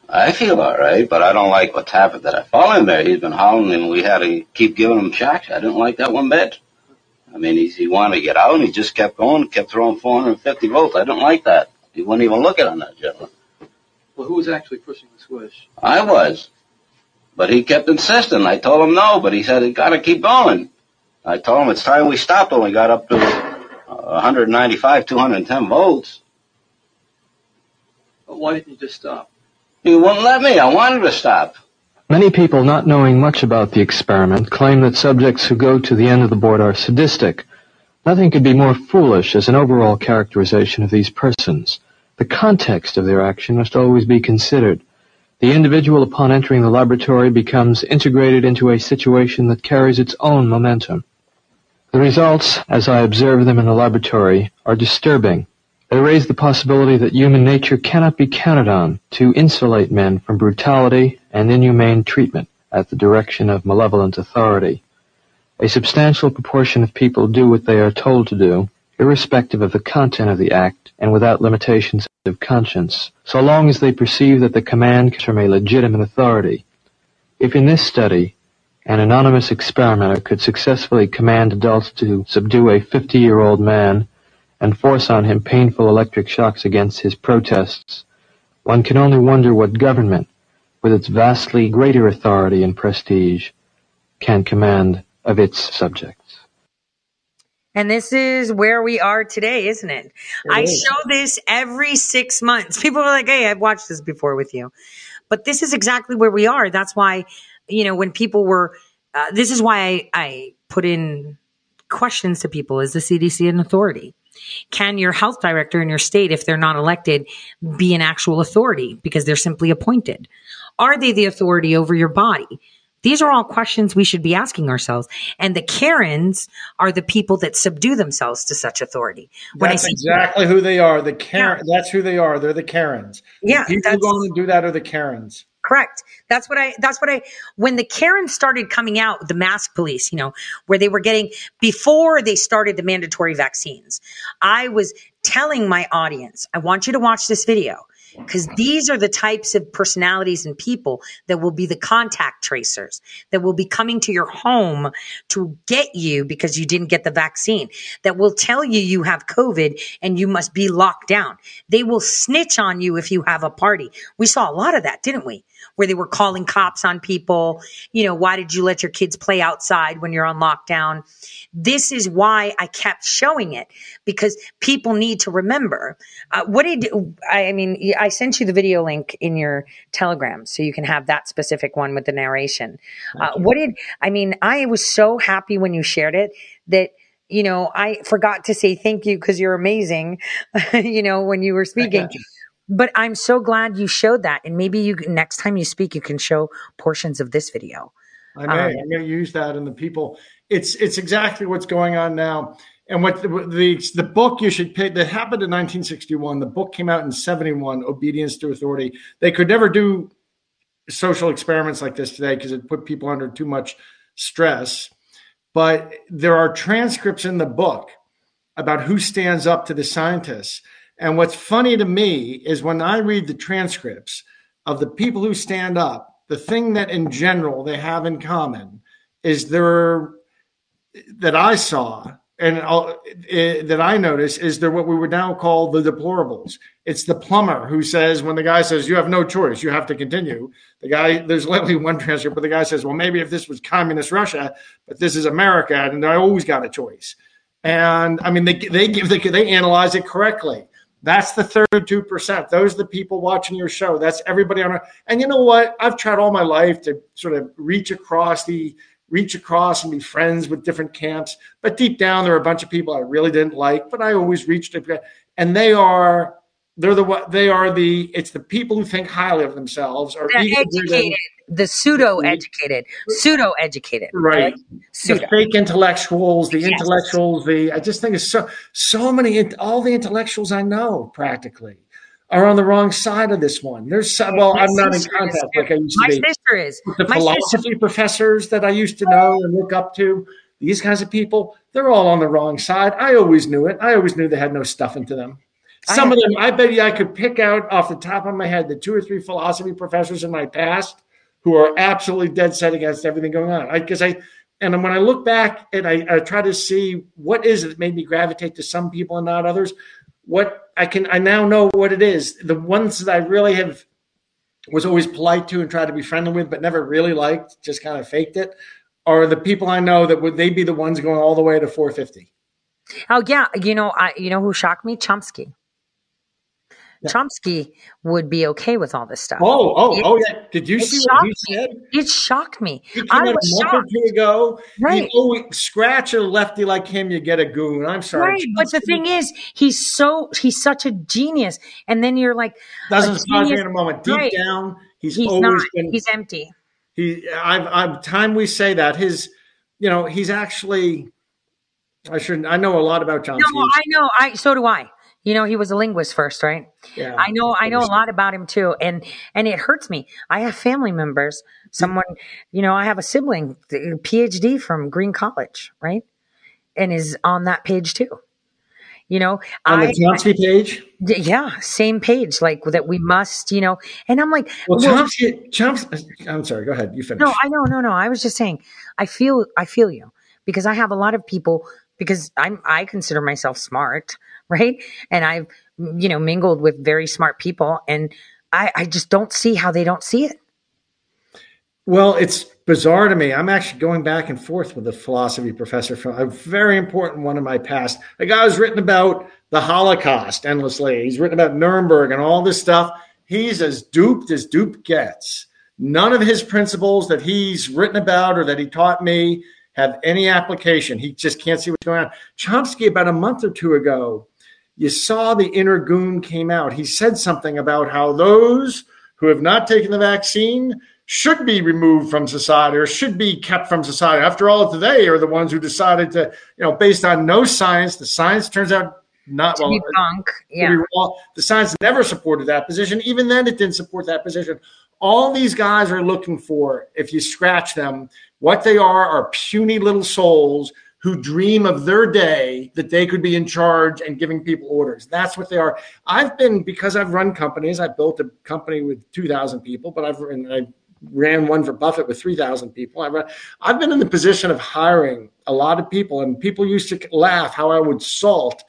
I feel all right, but I don't like what's happened that I fall in there. He's been howling, and we had to keep giving him shocks. I didn't like that one bit. I mean, he, he wanted to get out, and he just kept going, kept throwing four hundred fifty volts. I didn't like that. He wouldn't even look at on that gentleman. Well, who was actually pushing the switch? I was. But he kept insisting. I told him no, but he said, you got to keep going. I told him it's time we stopped when we got up to uh, one ninety-five, two ten volts. But why didn't you just stop? He wouldn't let me. I wanted to stop. Many people, not knowing much about the experiment, claim that subjects who go to the end of the board are sadistic. Nothing could be more foolish as an overall characterization of these persons. The context of their action must always be considered. The individual, upon entering the laboratory, becomes integrated into a situation that carries its own momentum. The results, as I observe them in the laboratory, are disturbing. They raise the possibility that human nature cannot be counted on to insulate men from brutality and inhumane treatment at the direction of malevolent authority. A substantial proportion of people do what they are told to do, irrespective of the content of the act and without limitations of conscience, so long as they perceive that the command comes from a legitimate authority. If in this study an anonymous experimenter could successfully command adults to subdue a fifty-year-old man and force on him painful electric shocks against his protests, one can only wonder what government, with its vastly greater authority and prestige, can command of its subjects. And this is where we are today, isn't it? It I is. show this every six months. People are like, hey, I've watched this before with you. But this is exactly where we are. That's why, you know, when people were, uh, this is why I, I put in questions to people. Is the C D C an authority? Can your health director in your state, if they're not elected, be an actual authority because they're simply appointed? Are they the authority over your body? These are all questions we should be asking ourselves. And the Karens are the people that subdue themselves to such authority. When that's I see exactly people, who they are. The Karen, yeah. That's who they are. They're the Karens. Yeah, the people who go and do that are the Karens. Correct. That's what I, that's what I, when the Karens started coming out, the mask police, you know, where they were getting, before they started the mandatory vaccines, I was telling my audience, I want you to watch this video because these are the types of personalities and people that will be the contact tracers that will be coming to your home to get you because you didn't get the vaccine, that will tell you you have COVID and you must be locked down. They will snitch on you if you have a party. We saw a lot of that, didn't we? Where they were calling cops on people. You know, why did you let your kids play outside when you're on lockdown? This is why I kept showing it, because people need to remember. Uh, what did, I mean, I sent you the video link in your Telegram so you can have that specific one with the narration. Uh, what did, I mean, I was so happy when you shared it that, you know, I forgot to say thank you because you're amazing, you know, when you were speaking. But I'm so glad you showed that. And maybe you next time you speak, you can show portions of this video. I may. Um, I'm going to use that in the people. It's it's exactly what's going on now. And what the, the, the book you should pick that happened in nineteen sixty-one, the book came out in seventy-one, Obedience to Authority. They could never do social experiments like this today because it put people under too much stress. But there are transcripts in the book about who stands up to the scientists. And what's funny to me is when I read the transcripts of the people who stand up, the thing that in general they have in common is they're that I saw and uh, that I noticed is they're what we would now call the deplorables. It's the plumber who says, when the guy says, you have no choice, you have to continue. The guy, there's literally one transcript, but the guy says, well, maybe if this was communist Russia, but this is America, and I always got a choice. And I mean, they they give they, they analyze it correctly. That's the thirty-two percent. Those are the people watching your show. That's everybody on. And you know what? I've tried all my life to sort of reach across the reach across and be friends with different camps. But deep down, there are a bunch of people I really didn't like, but I always reached it. And they are, they're the, they are the, it's the people who think highly of themselves. Are educated, the pseudo-educated, pseudo-educated. Right. Right? Pseudo. The fake intellectuals, the yes. intellectuals, the, I just think it's so, so many, all the intellectuals I know practically are on the wrong side of this one. There's well, my I'm not in contact is, like I used to be. My sister is. The my philosophy sister. professors that I used to know and look up to, these kinds of people, they're all on the wrong side. I always knew it. I always knew they had no stuff into them. Some of them, I bet you I could pick out off the top of my head the two or three philosophy professors in my past who are absolutely dead set against everything going on. I, cause I, and when I look back and I, I try to see what is it that made me gravitate to some people and not others, what I can, I now know what it is. The ones that I really have was always polite to and tried to be friendly with, but never really liked, just kind of faked it, are the people I know that would, they be the ones going all the way to four fifty. Oh yeah. You know, I, you know who shocked me? Chomsky. Yeah. Chomsky would be okay with all this stuff. Oh, oh, it, oh yeah. Did you see what he said? Me. It shocked me. It I was a month shocked. Or two ago. Right. You always, scratch a lefty like him, you get a goon. I'm sorry. Right. But the thing is, he's so he's such a genius. And then you're like doesn't stop you in a moment. Deep right. down, he's, he's always not. Been, he's empty. He I've I've time we say that, his you know, he's actually I shouldn't I know a lot about Chomsky. No, I know, I so do I. You know, he was a linguist first, right? Yeah, I know, I know a lot about him too. And, and it hurts me. I have family members, someone, you know, I have a sibling, PhD from Green College, right? And is on that page too. You know, on the Chomsky page? Yeah, same page, like that we must, you know, and I'm like, well, well Chomsky, Chomsky, I'm sorry, go ahead. You finish. No, I know, no, no. I was just saying, I feel, I feel you because I have a lot of people because I'm, I consider myself smart. Right. And I've, you know, mingled with very smart people and I, I just don't see how they don't see it. Well, it's bizarre to me. I'm actually going back and forth with a philosophy professor from a very important one in my past. A guy who's written about the Holocaust endlessly. He's written about Nuremberg and all this stuff. He's as duped as dupe gets. None of his principles that he's written about or that he taught me have any application. He just can't see what's going on. Chomsky, about a month or two ago, you saw the inner goon came out. He said something about how those who have not taken the vaccine should be removed from society or should be kept from society. After all, they are the ones who decided to, you know, based on no science, the science turns out not well. Yeah. The science never supported that position. Even then, it didn't support that position. All these guys are looking for, if you scratch them, what they are are puny little souls who dream of their day that they could be in charge and giving people orders. That's what they are. I've been, because I've run companies, I built a company with two thousand people, but I've and I ran one for Buffett with three thousand people. I run, I've been in the position of hiring a lot of people, and people used to laugh how I would salt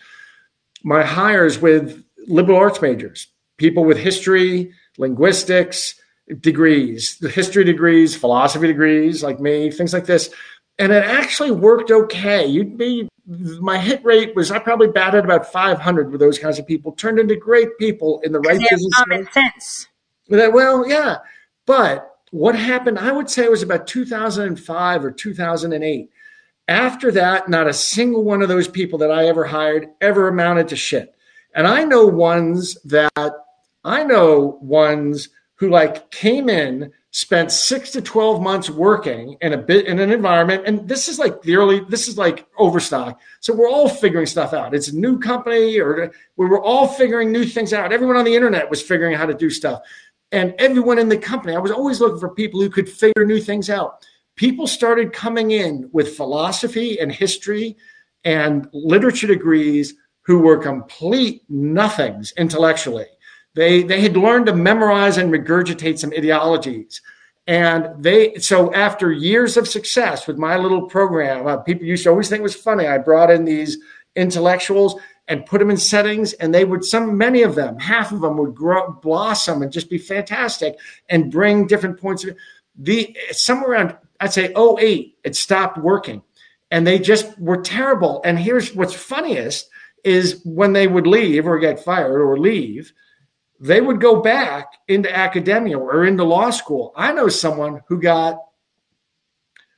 my hires with liberal arts majors, people with history, linguistics degrees, the history degrees, philosophy degrees like me, things like this. And it actually worked okay. You'd be, my hit rate was, I probably batted about five hundred with those kinds of people, turned into great people in the right business. Common sense. Well, yeah. But what happened, I would say it was about two thousand five or two thousand eight. After that, not a single one of those people that I ever hired ever amounted to shit. And I know ones that, I know ones who like came in, spent six to twelve months working in a bit in an environment, and this is like the early, this is like Overstock. So we're all figuring stuff out. It's a new company, or we were all figuring new things out. Everyone on the internet was figuring out how to do stuff, and everyone in the company. I was always looking for people who could figure new things out. People started coming in with philosophy and history and literature degrees who were complete nothings intellectually. They, they had learned to memorize and regurgitate some ideologies. And they, so after years of success with my little program, uh, people used to always think it was funny. I brought in these intellectuals and put them in settings, and they would, some, many of them, half of them would grow, blossom and just be fantastic and bring different points of the, somewhere around, I'd say oh eight, it stopped working and they just were terrible. And here's what's funniest is when they would leave or get fired or leave, they would go back into academia or into law school. I know someone who got,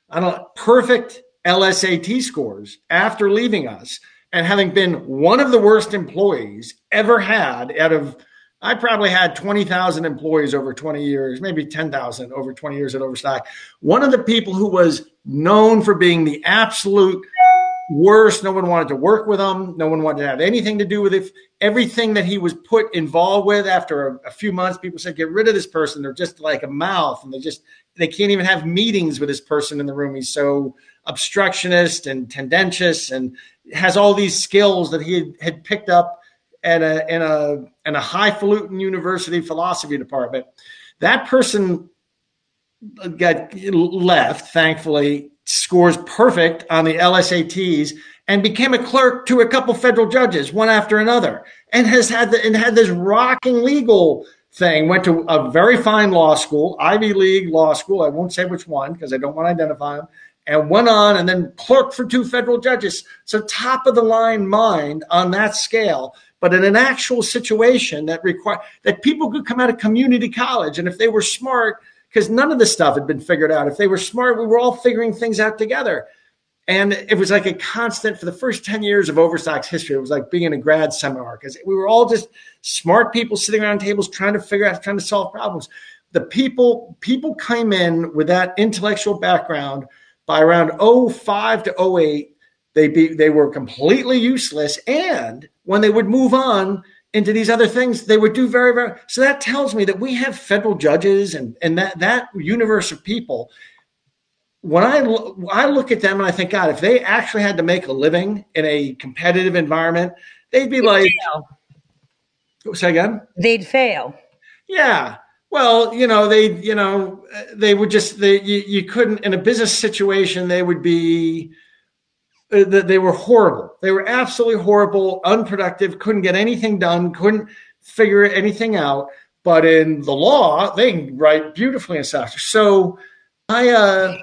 I don't know, perfect L S A T scores after leaving us and having been one of the worst employees ever had out of, I probably had twenty thousand employees over twenty years, maybe ten thousand over twenty years at Overstock. One of the people who was known for being the absolute worst. No one wanted to work with him. No one wanted to have anything to do with it. Everything that he was put involved with, after a, a few months, people said, get rid of this person. They're just like a mouth. And they just, they can't even have meetings with this person in the room. He's so obstructionist and tendentious and has all these skills that he had, had picked up at a, in a, in a highfalutin university philosophy department. That person got left, thankfully, scores perfect on the L S A Ts and became a clerk to a couple federal judges, one after another, and has had the, and had this rocking legal thing, went to a very fine law school, Ivy League law school. I won't say which one because I don't want to identify them, and went on and then clerked for two federal judges. So top of the line mind on that scale, but in an actual situation that require that people could come out of community college. And if they were smart, because none of this stuff had been figured out. If they were smart, we were all figuring things out together. And it was like a constant for the first ten years of Overstock's history. It was like being in a grad seminar because we were all just smart people sitting around tables trying to figure out, trying to solve problems. The people, people came in with that intellectual background by around oh five to oh eight. They be, they were completely useless. And when they would move on into these other things, they would do very, very. So that tells me that we have federal judges and, and that, that universe of people. When I, lo- I look at them and I think, God, if they actually had to make a living in a competitive environment, they'd be they'd like, fail. Say again? They'd fail. Yeah. Well, you know, they, you know, they would just, they, you, you couldn't, in a business situation, they would be, they were horrible. They were absolutely horrible, unproductive, couldn't get anything done, couldn't figure anything out. But in the law, they write beautifully and stuff. So I, uh,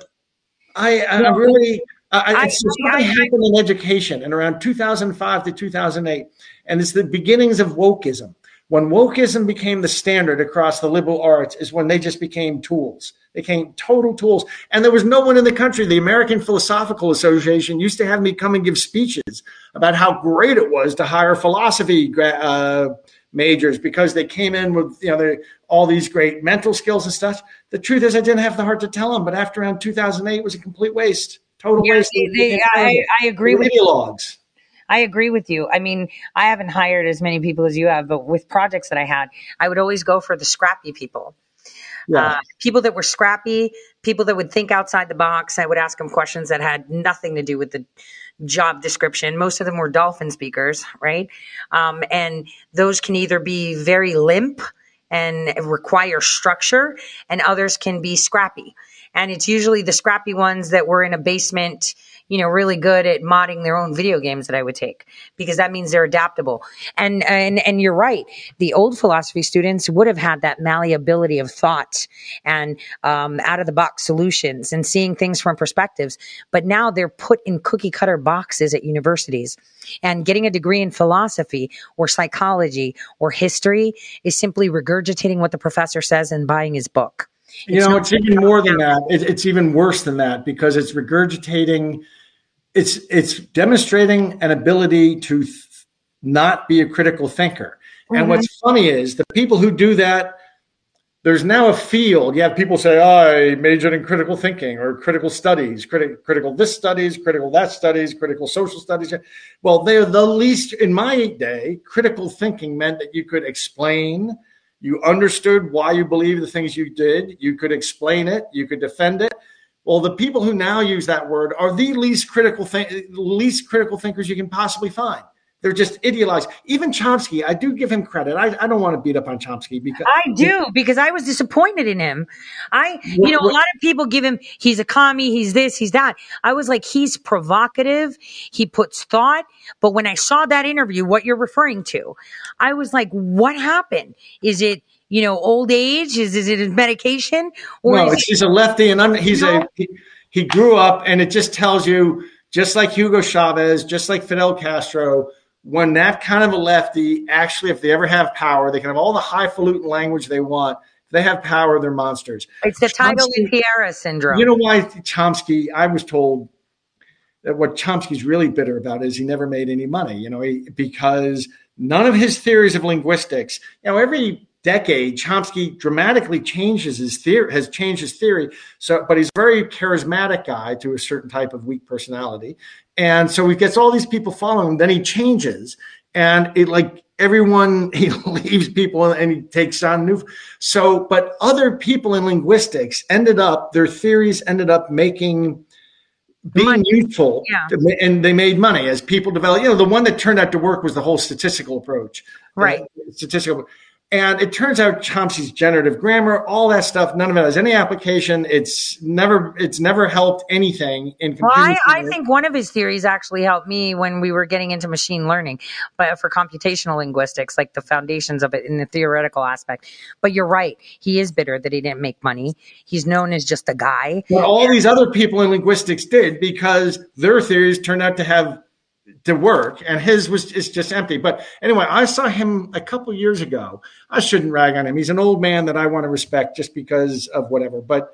I, I really, I, it's what happened in education in around two thousand five to two thousand eight. And it's the beginnings of wokeism. When wokeism became the standard across the liberal arts is when they just became tools. They became total tools. And there was no one in the country. The American Philosophical Association used to have me come and give speeches about how great it was to hire philosophy uh, majors because they came in with, you know, they, all these great mental skills and stuff. The truth is I didn't have the heart to tell them, but after around two thousand eight, it was a complete waste, total yeah, waste. They, they, I, I agree with you. I agree with you. I mean, I haven't hired as many people as you have, but with projects that I had, I would always go for the scrappy people. Yeah. Uh, people that were scrappy, people that would think outside the box. I would ask them questions that had nothing to do with the job description. Most of them were dolphin speakers, right? Um, and those can either be very limp and require structure, and others can be scrappy. And it's usually the scrappy ones that were in a basement, you know, really good at modding their own video games that I would take, because that means they're adaptable. And, and, and you're right. The old philosophy students would have had that malleability of thought and, um, out of the box solutions and seeing things from perspectives, but now they're put in cookie cutter boxes at universities, and getting a degree in philosophy or psychology or history is simply regurgitating what the professor says and buying his book. You know, it's even more than that. It, it's even worse than that, because it's regurgitating. It's it's demonstrating an ability to th- not be a critical thinker. Mm-hmm. And what's funny is the people who do that, there's now a field. You have people say, oh, I majored in critical thinking or critical studies, criti- critical this studies, critical that studies, critical social studies. Well, they're the least, in my day, critical thinking meant that you could explain. You understood why you believe the things you did. You could explain it. You could defend it. Well, the people who now use that word are the least critical, th- least critical thinkers you can possibly find. They're just idealized. Even Chomsky, I do give him credit. I, I don't want to beat up on Chomsky because I do, because I was disappointed in him. I, you know, a lot of people give him, he's a commie, he's this, he's that. I was like, he's provocative. He puts thought. But when I saw that interview, what you're referring to, I was like, what happened? Is it, you know, old age? Is, is it his medication? Or no, he's a lefty and I'm, he's you know? a, he, he grew up, and it just tells you, just like Hugo Chavez, just like Fidel Castro, when that kind of a lefty, actually, if they ever have power, they can have all the highfalutin language they want. If they have power, they're monsters. It's the Tito Lipiera syndrome. You know why Chomsky, I was told that what Chomsky's really bitter about is he never made any money, you know, he, because none of his theories of linguistics, you know, every decade, Chomsky dramatically changes his theory, has changed his theory. So, but he's a very charismatic guy to a certain type of weak personality. And so he gets all these people following him, then he changes. And it like everyone, he leaves people and he takes on new. So, but other people in linguistics ended up, their theories ended up making, being money. useful. Yeah. And they made money as people developed. You know, the one that turned out to work was the whole statistical approach. Right. The statistical approach. And it turns out Chomsky's generative grammar, all that stuff, none of it has any application. It's never, it's never helped anything in computer science. Well, I, I think one of his theories actually helped me when we were getting into machine learning, but for computational linguistics, like the foundations of it in the theoretical aspect. But you're right, he is bitter that he didn't make money. He's known as just a guy. Well, all and- these other people in linguistics did, because their theories turned out to have to work, and his was is just empty. But anyway, I saw him a couple years ago. I shouldn't rag on him. He's an old man that I want to respect just because of whatever. But,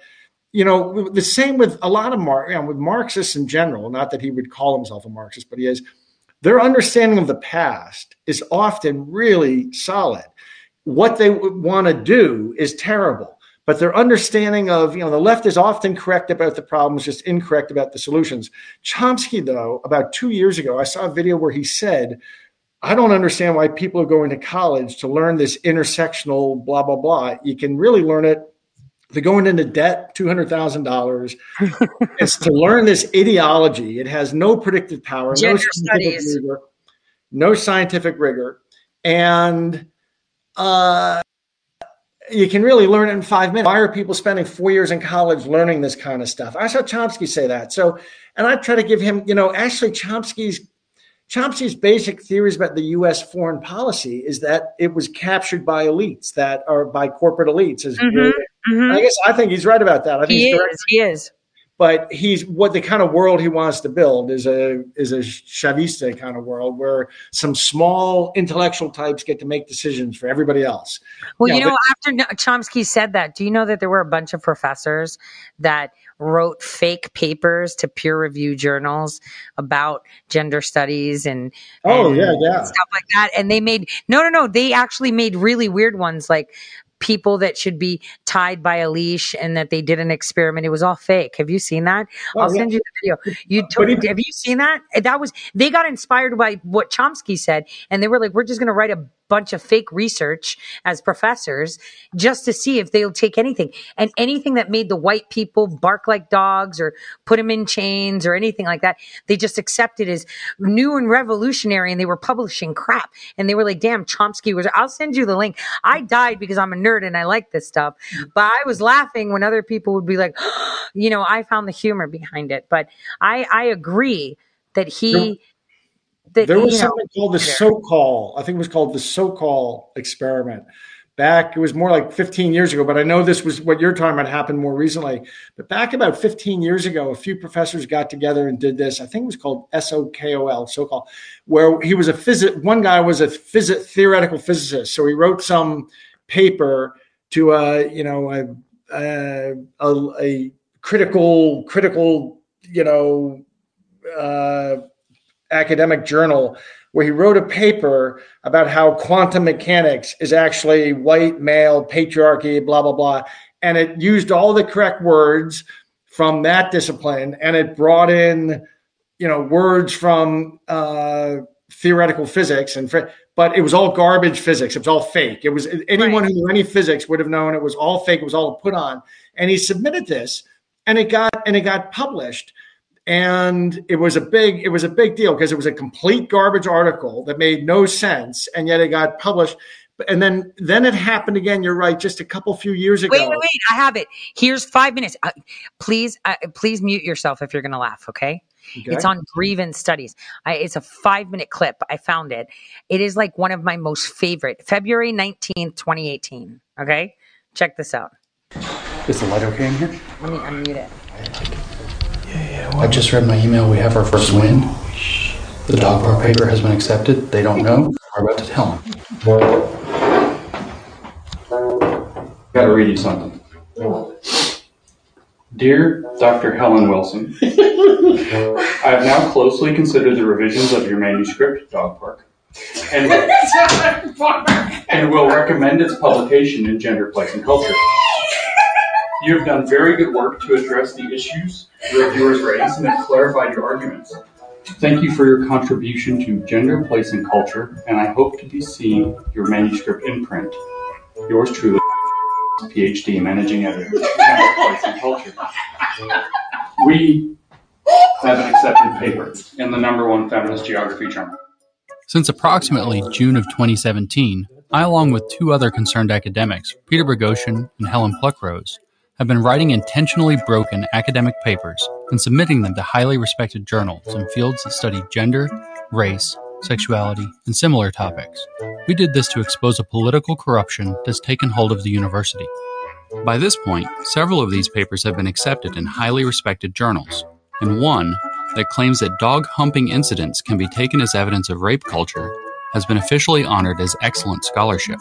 you know, the same with a lot of Mar- you know, with Marxists in general, not that he would call himself a Marxist, but he is. Their understanding of the past is often really solid. What they want to do is terrible. But their understanding of, you know, the left is often correct about the problems, just incorrect about the solutions. Chomsky, though, about two years ago, I saw a video where he said, I don't understand why people are going to college to learn this intersectional blah, blah, blah. You can really learn it. They're going into debt, two hundred thousand dollars. It's to learn this ideology. It has no predictive power, no scientific, rigor, no scientific rigor. And... uh you can really learn it in five minutes. Why are people spending four years in college learning this kind of stuff? I saw Chomsky say that. So, and I try to give him, you know, actually Chomsky's, Chomsky's basic theories about the U S foreign policy is that it was captured by elites that are by corporate elites. Is mm-hmm, really, mm-hmm. I guess I think he's right about that. I think he he's is. Right. He is. But he's what the kind of world he wants to build is a is a Chavista kind of world where some small intellectual types get to make decisions for everybody else. Well, you know, you know but- after Chomsky said that, do you know that there were a bunch of professors that wrote fake papers to peer review journals about gender studies and, oh, and, yeah, yeah. and stuff like that? And they made no, no, no. They actually made really weird ones like people that should be tied by a leash and that they did an experiment. It was all fake. Have you seen that? Oh, I'll yeah. send you the video. You told, you, have you seen that? That was, they got inspired by what Chomsky said. And they were like, we're just going to write a bunch of fake research as professors just to see if they'll take anything, and anything that made the white people bark like dogs or put them in chains or anything like that, they just accepted as new and revolutionary. And they were publishing crap, and they were like, damn, Chomsky was, I'll send you the link. I died because I'm a nerd and I like this stuff, but I was laughing when other people would be like, oh, you know, I found the humor behind it. But I, I agree that he, that there was something know, called the so-called, I think it was called the so-called experiment back. It was more like fifteen years ago, but I know this was what you're talking about happened more recently, but back about fifteen years ago, a few professors got together and did this. I think it was called S O K O L, so-called, where he was a phys- one guy was a phys- theoretical physicist. So he wrote some paper to a, you know, a, a, a, a critical, critical, you know, uh, academic journal where he wrote a paper about how quantum mechanics is actually white, male, patriarchy, blah, blah, blah. And it used all the correct words from that discipline. And it brought in, you know, words from uh, theoretical physics and fr- but it was all garbage physics. It was all fake. It was anyone right. who knew any physics would have known it was all fake. It was all put on. And he submitted this, and it got and it got published. And it was a big, it was a big deal because it was a complete garbage article that made no sense, and yet it got published. And then, then it happened again. You're right. Just a couple few years ago. Wait, wait, wait. I have it. Here's five minutes. Uh, please, uh, please mute yourself if you're going to laugh. Okay? Okay. It's on grievance studies. I, it's a five minute clip. I found it. It is like one of my most favorite. February nineteenth, twenty eighteen. Okay. Check this out. Is the light okay in here? Let me unmute it. Yeah, yeah. Well, I just read my email. We have our first win. The dog park paper has been accepted. They don't know. We're about to tell them. I've got to read you something. Dear Doctor Helen Wilson, I have now closely considered the revisions of your manuscript, Dog Park, and will, and will recommend its publication in Gender, Place, and Culture. You have done very good work to address the issues your reviewers raised and have clarified your arguments. Thank you for your contribution to Gender, Place, and Culture, and I hope to be seeing your manuscript in print. Yours truly, PhD, Managing Editor, Gender, Place, and Culture. We have an accepted paper in the number one feminist geography journal. Since approximately June of twenty seventeen, I, along with two other concerned academics, Peter Boghossian and Helen Pluckrose, have been writing intentionally broken academic papers and submitting them to highly respected journals in fields that study gender, race, sexuality, and similar topics. We did this to expose a political corruption that's taken hold of the university. By this point, several of these papers have been accepted in highly respected journals, and one that claims that dog-humping incidents can be taken as evidence of rape culture has been officially honored as excellent scholarship.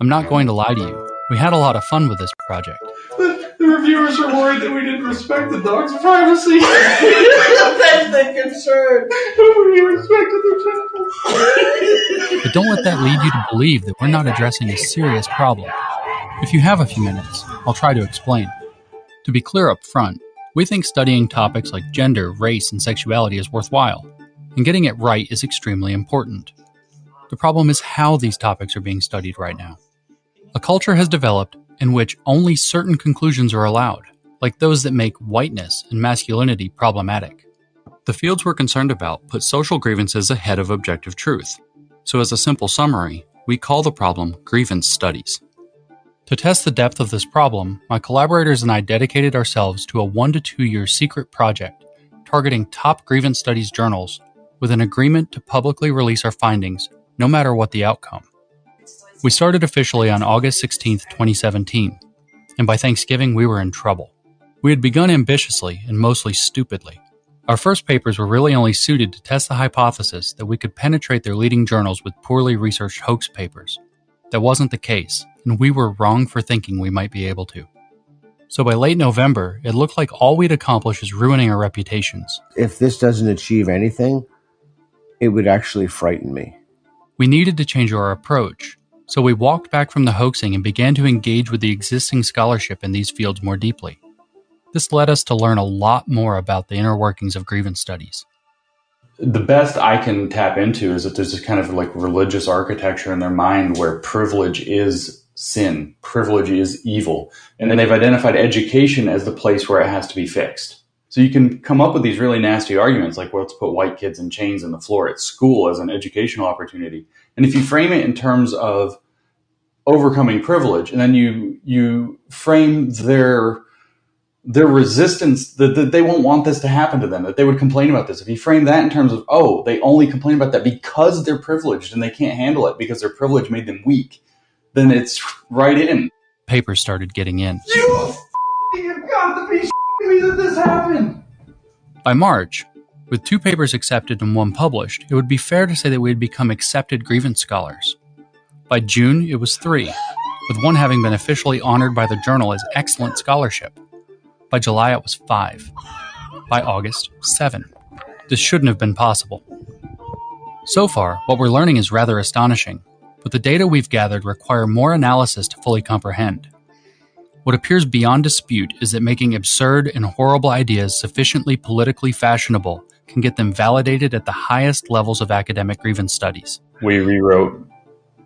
I'm not going to lie to you. We had a lot of fun with this project. The, the reviewers were worried that we didn't respect the dog's privacy. That's their concern. Nobody respected their genitals. But don't let that lead you to believe that we're not addressing a serious problem. If you have a few minutes, I'll try to explain. To be clear up front, we think studying topics like gender, race, and sexuality is worthwhile, and getting it right is extremely important. The problem is how these topics are being studied right now. A culture has developed in which only certain conclusions are allowed, like those that make whiteness and masculinity problematic. The fields we're concerned about put social grievances ahead of objective truth. So as a simple summary, we call the problem grievance studies. To test the depth of this problem, my collaborators and I dedicated ourselves to a one to two year secret project targeting top grievance studies journals with an agreement to publicly release our findings, no matter what the outcome. We started officially on August sixteenth, twenty seventeen, and by Thanksgiving we were in trouble. We had begun ambitiously and mostly stupidly. Our first papers were really only suited to test the hypothesis that we could penetrate their leading journals with poorly researched hoax papers. That wasn't the case, and we were wrong for thinking we might be able to. So by late November, it looked like all we'd accomplished is ruining our reputations. If this doesn't achieve anything, it would actually frighten me. We needed to change our approach. So we walked back from the hoaxing and began to engage with the existing scholarship in these fields more deeply. This led us to learn a lot more about the inner workings of grievance studies. The best I can tap into is that there's this kind of like religious architecture in their mind where privilege is sin, privilege is evil. And then they've identified education as the place where it has to be fixed. So you can come up with these really nasty arguments like, well, let's put white kids in chains on the floor at school as an educational opportunity. And if you frame it in terms of overcoming privilege, and then you you frame their their resistance that, that they won't want this to happen to them, that they would complain about this. If you frame that in terms of, oh, they only complain about that because they're privileged and they can't handle it because their privilege made them weak, then it's right in. Papers started getting in. You have got to be shitting me that this happened. By March, with two papers accepted and one published, it would be fair to say that we had become accepted grievance scholars. By June, it was three, with one having been officially honored by the journal as excellent scholarship. By July, it was five. By August, seven. This shouldn't have been possible. So far, what we're learning is rather astonishing, but the data we've gathered require more analysis to fully comprehend. What appears beyond dispute is that making absurd and horrible ideas sufficiently politically fashionable can get them validated at the highest levels of academic grievance studies. We rewrote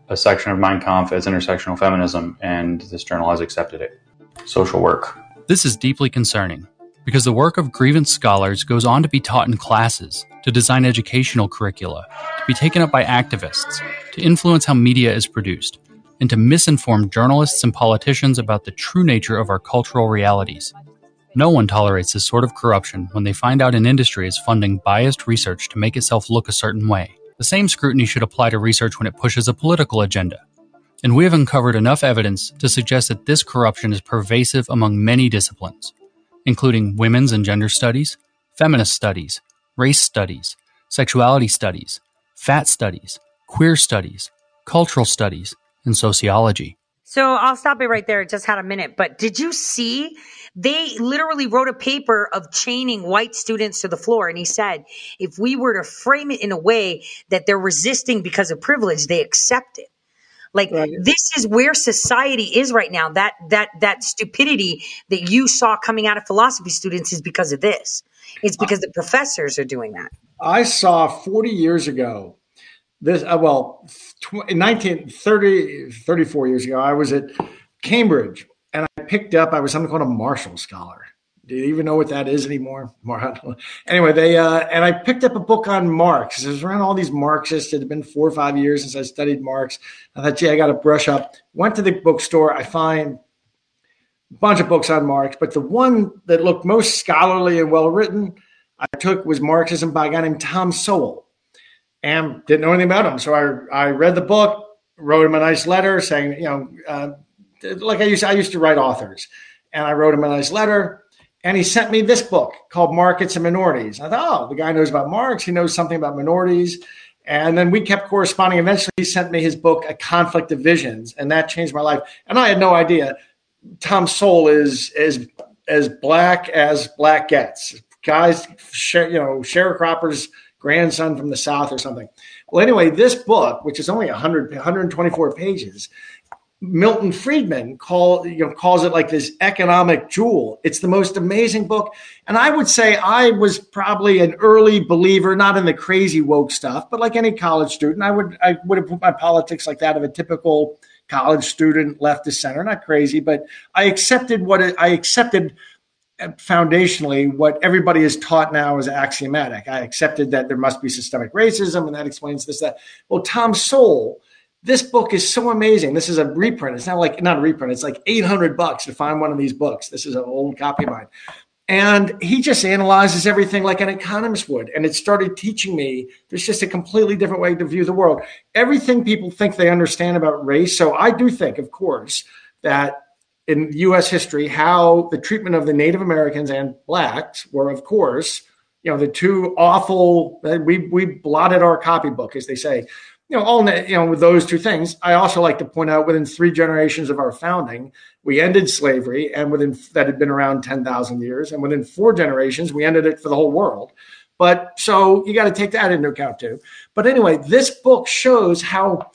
a section of Mein Kampf as intersectional feminism, and this journal has accepted it. Social work. This is deeply concerning, because the work of grievance scholars goes on to be taught in classes, to design educational curricula, to be taken up by activists, to influence how media is produced, and to misinform journalists and politicians about the true nature of our cultural realities. No one tolerates this sort of corruption when they find out an industry is funding biased research to make itself look a certain way. The same scrutiny should apply to research when it pushes a political agenda. And we have uncovered enough evidence to suggest that this corruption is pervasive among many disciplines, including women's and gender studies, feminist studies, race studies, sexuality studies, fat studies, queer studies, cultural studies, and sociology. So I'll stop it right there. It just had a minute. But did you see? They literally wrote a paper of chaining white students to the floor. And he said, if we were to frame it in a way that they're resisting because of privilege, they accept it. Like, right. This is where society is right now. That that that stupidity that you saw coming out of philosophy students is because of this. It's because the professors are doing that. I saw forty years ago, this uh, well, twenty, nineteen, thirty, thirty-four years ago, I was at Cambridge and I picked up, I was something called a Marshall Scholar. Do you even know what that is anymore? Anyway, they uh, and I picked up a book on Marx. It was around all these Marxists. It had been four or five years since I studied Marx. I thought, gee, I got to brush up. Went to the bookstore. I find a bunch of books on Marx, but the one that looked most scholarly and well-written I took was Marxism by a guy named Tom Sowell, and didn't know anything about him. So I I read the book, wrote him a nice letter saying, you know, uh, like I used I used to write authors, and I wrote him a nice letter. And he sent me this book called Markets and Minorities. I thought, oh, the guy knows about Marx. He knows something about minorities. And then we kept corresponding. Eventually, he sent me his book, A Conflict of Visions. And that changed my life. And I had no idea. Tom Sowell is, is as black as black gets. Guys, share, you know, sharecropper's grandson from the South or something. Well, anyway, this book, which is only one hundred, one hundred twenty-four pages, Milton Friedman call, you know, calls it like this economic jewel. It's the most amazing book. And I would say I was probably an early believer, not in the crazy woke stuff, but like any college student, I would I would have put my politics like that of a typical college student, left to center, not crazy, but I accepted what it, I accepted foundationally what everybody is taught now is axiomatic. I accepted that there must be systemic racism, and that explains this, that. Well, Tom Sowell, this book is so amazing. This is a reprint. It's not like not a reprint. It's like eight hundred bucks to find one of these books. This is an old copy of mine. And he just analyzes everything like an economist would. And it started teaching me there's just a completely different way to view the world. Everything people think they understand about race. So I do think, of course, that in U S history, how the treatment of the Native Americans and blacks were, of course, you know, the two awful, we, we blotted our copybook, as they say. You know, all you know, with those two things, I also like to point out within three generations of our founding, we ended slavery, and within that had been around ten thousand years. And within four generations, we ended it for the whole world. But so you got to take that into account, too. But anyway, this book shows how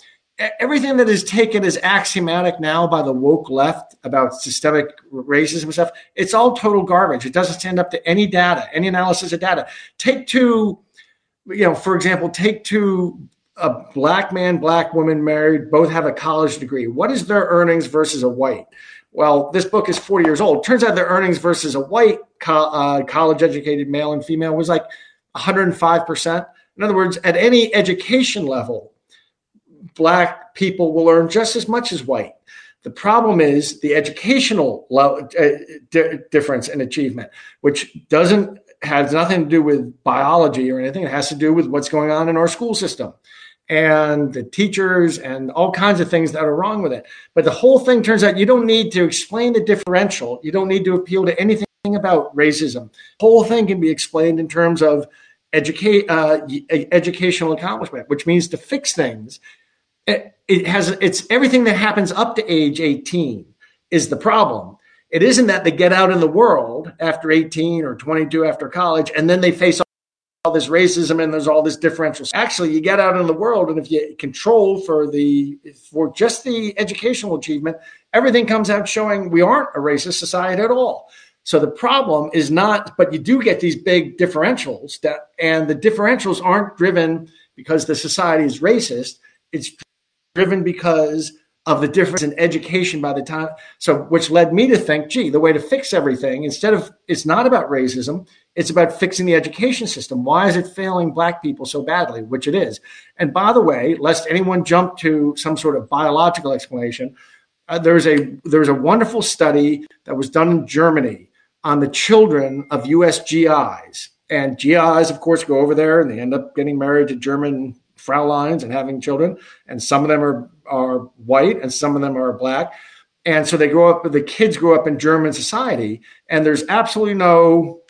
everything that is taken as axiomatic now by the woke left about systemic racism and stuff, it's all total garbage. It doesn't stand up to any data, any analysis of data. Take two, you know, for example, take two. A black man, black woman married, both have a college degree. What is their earnings versus a white? Well, this book is forty years old. Turns out their earnings versus a white co- uh, college-educated male and female was like one hundred five percent. In other words, at any education level, black people will earn just as much as white. The problem is the educational level, uh, di- difference in achievement, which doesn't has nothing to do with biology or anything. It has to do with what's going on in our school system, and the teachers and all kinds of things that are wrong with it. But the whole thing turns out you don't need to explain the differential. You don't need to appeal to anything about racism. The whole thing can be explained in terms of educate, uh, educational accomplishment, which means to fix things. It, it has, it's everything that happens up to age eighteen is the problem. It isn't that they get out in the world after eighteen or twenty-two after college, and then they face all this racism and there's all this differential. Actually, you get out in the world, and if you control for the for just the educational achievement, everything comes out showing we aren't a racist society at all. So the problem is not, but you do get these big differentials, that, and the differentials aren't driven because the society is racist. It's driven because of the difference in education by the time. So which led me to think, gee, the way to fix everything, instead of, it's not about racism, it's about fixing the education system. Why is it failing black people so badly? Which it is. And by the way, lest anyone jump to some sort of biological explanation, uh, there's a there's a wonderful study that was done in Germany on the children of U S G Is. And G Is, of course, go over there and they end up getting married to German Fraulines and having children. And some of them are, are white and some of them are black. And so they grow up, the kids grow up in German society, and there's absolutely no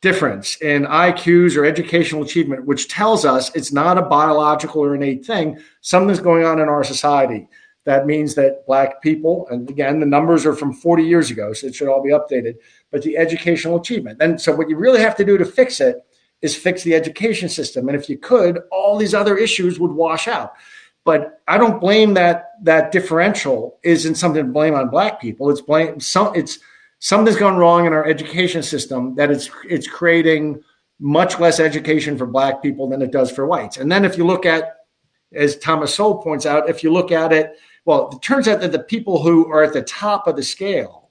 difference in I Qs or educational achievement, which tells us it's not a biological or innate thing. Something's going on in our society. That means that black people, and again, the numbers are from forty years ago, so it should all be updated, but the educational achievement. And so what you really have to do to fix it is fix the education system. And if you could, all these other issues would wash out. But I don't blame that that differential isn't something to blame on black people. It's blame some it's something's gone wrong in our education system, that it's it's creating much less education for black people than it does for whites. And then if you look at, as Thomas Sowell points out, if you look at it, well, it turns out that the people who are at the top of the scale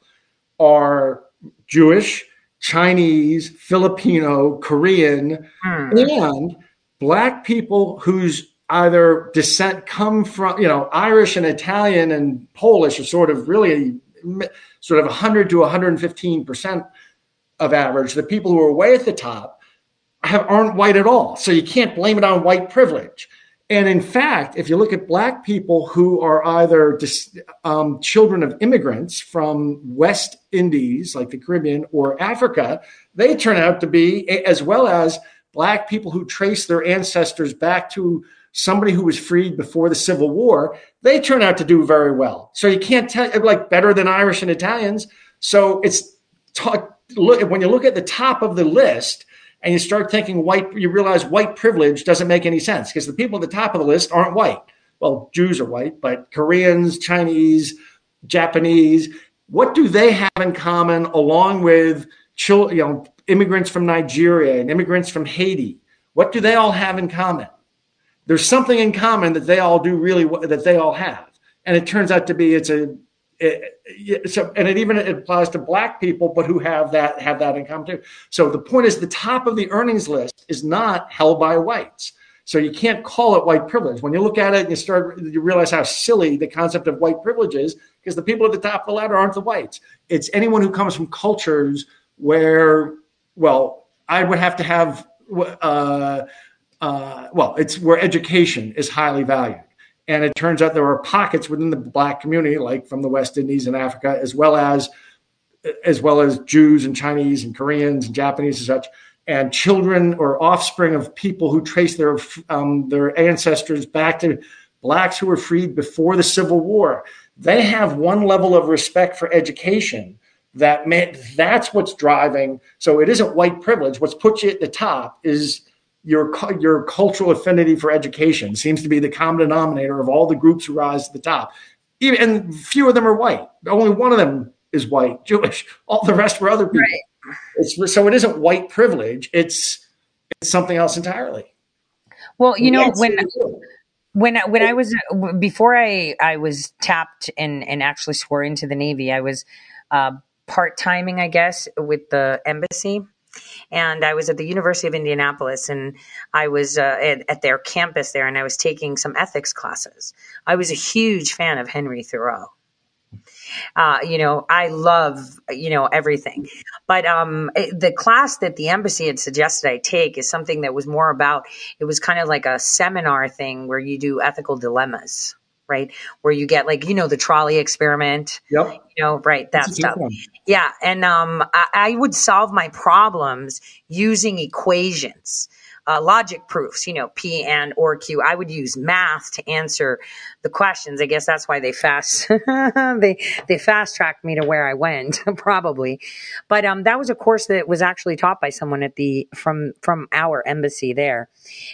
are Jewish, Chinese, Filipino, Korean, mm. and black people whose either descent come from, you know, Irish and Italian and Polish are sort of really sort of one hundred to one hundred fifteen percent of average. The people who are way at the top have, aren't white at all. So you can't blame it on white privilege. And in fact, if you look at black people who are either dis, um, children of immigrants from West Indies, like the Caribbean or Africa, they turn out to be, as well as black people who trace their ancestors back to somebody who was freed before the Civil War, they turn out to do very well. So you can't tell, like, better than Irish and Italians. So it's talk, look, when you look at the top of the list, and you start thinking white, you realize white privilege doesn't make any sense because the people at the top of the list aren't white. Well, Jews are white, but Koreans, Chinese, Japanese, what do they have in common along with you know, immigrants from Nigeria and immigrants from Haiti? What do they all have in common? There's something in common that they all do really, that they all have. And it turns out to be, it's a, It, so, and it even applies to black people, but who have that have that in common too. So the point is, the top of the earnings list is not held by whites. So you can't call it white privilege. When you look at it, and you start you realize how silly the concept of white privilege is, because the people at the top of the ladder aren't the whites. It's anyone who comes from cultures where, well, I would have to have, uh, uh, well, it's where education is highly valued. And it turns out there are pockets within the black community, like from the West Indies and Africa, as well as as well as Jews and Chinese and Koreans and Japanese and such, and children or offspring of people who trace their um, their ancestors back to blacks who were freed before the Civil War. They have one level of respect for education that meant that's what's driving. So it isn't white privilege. What's put you at the top is Your your cultural affinity for education. Seems to be the common denominator of all the groups who rise to the top. Even, and few of them are white. Only one of them is white, Jewish. All the rest were other people. Right. It's, so it isn't white privilege. It's it's something else entirely. Well, you know, yes. when when when I was before I I was tapped and and actually swore into the Navy, I was uh, part timing, I guess, with the embassy. And I was at the University of Indianapolis, and I was uh, at, at their campus there, and I was taking some ethics classes. I was a huge fan of Henry Thoreau. Uh, you know, I love, you know, everything. But um, it, the class that the embassy had suggested I take is something that was more about, it was kind of like a seminar thing where you do ethical dilemmas, right? Where you get, like, you know, the trolley experiment, yep. you know, right, that That's stuff. Yeah. And um, I, I would solve my problems using equations, uh, logic proofs, you know, P and or Q. I would use math to answer the questions. I guess that's why they fast, they, they fast tracked me to where I went probably. But um, that was a course that was actually taught by someone at the, from, from our embassy there.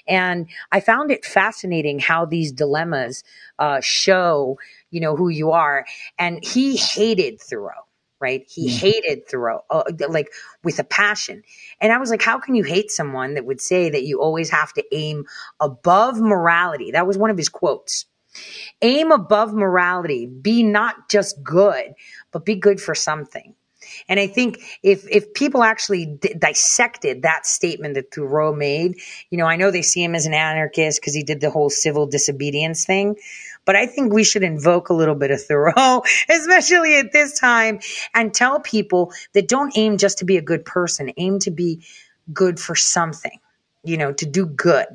And I found it fascinating how these dilemmas uh, show, you know, who you are. And he hated Thoreau. Right. He hated Thoreau, uh, like with a passion. And I was like, how can you hate someone that would say that you always have to aim above morality? That was one of his quotes. Aim above morality. Be not just good, but be good for something. And I think if if people actually d- dissected that statement that Thoreau made, you know, I know they see him as an anarchist because he did the whole civil disobedience thing, but I think we should invoke a little bit of Thoreau, especially at this time, and tell people that don't aim just to be a good person, aim to be good for something, you know, to do good.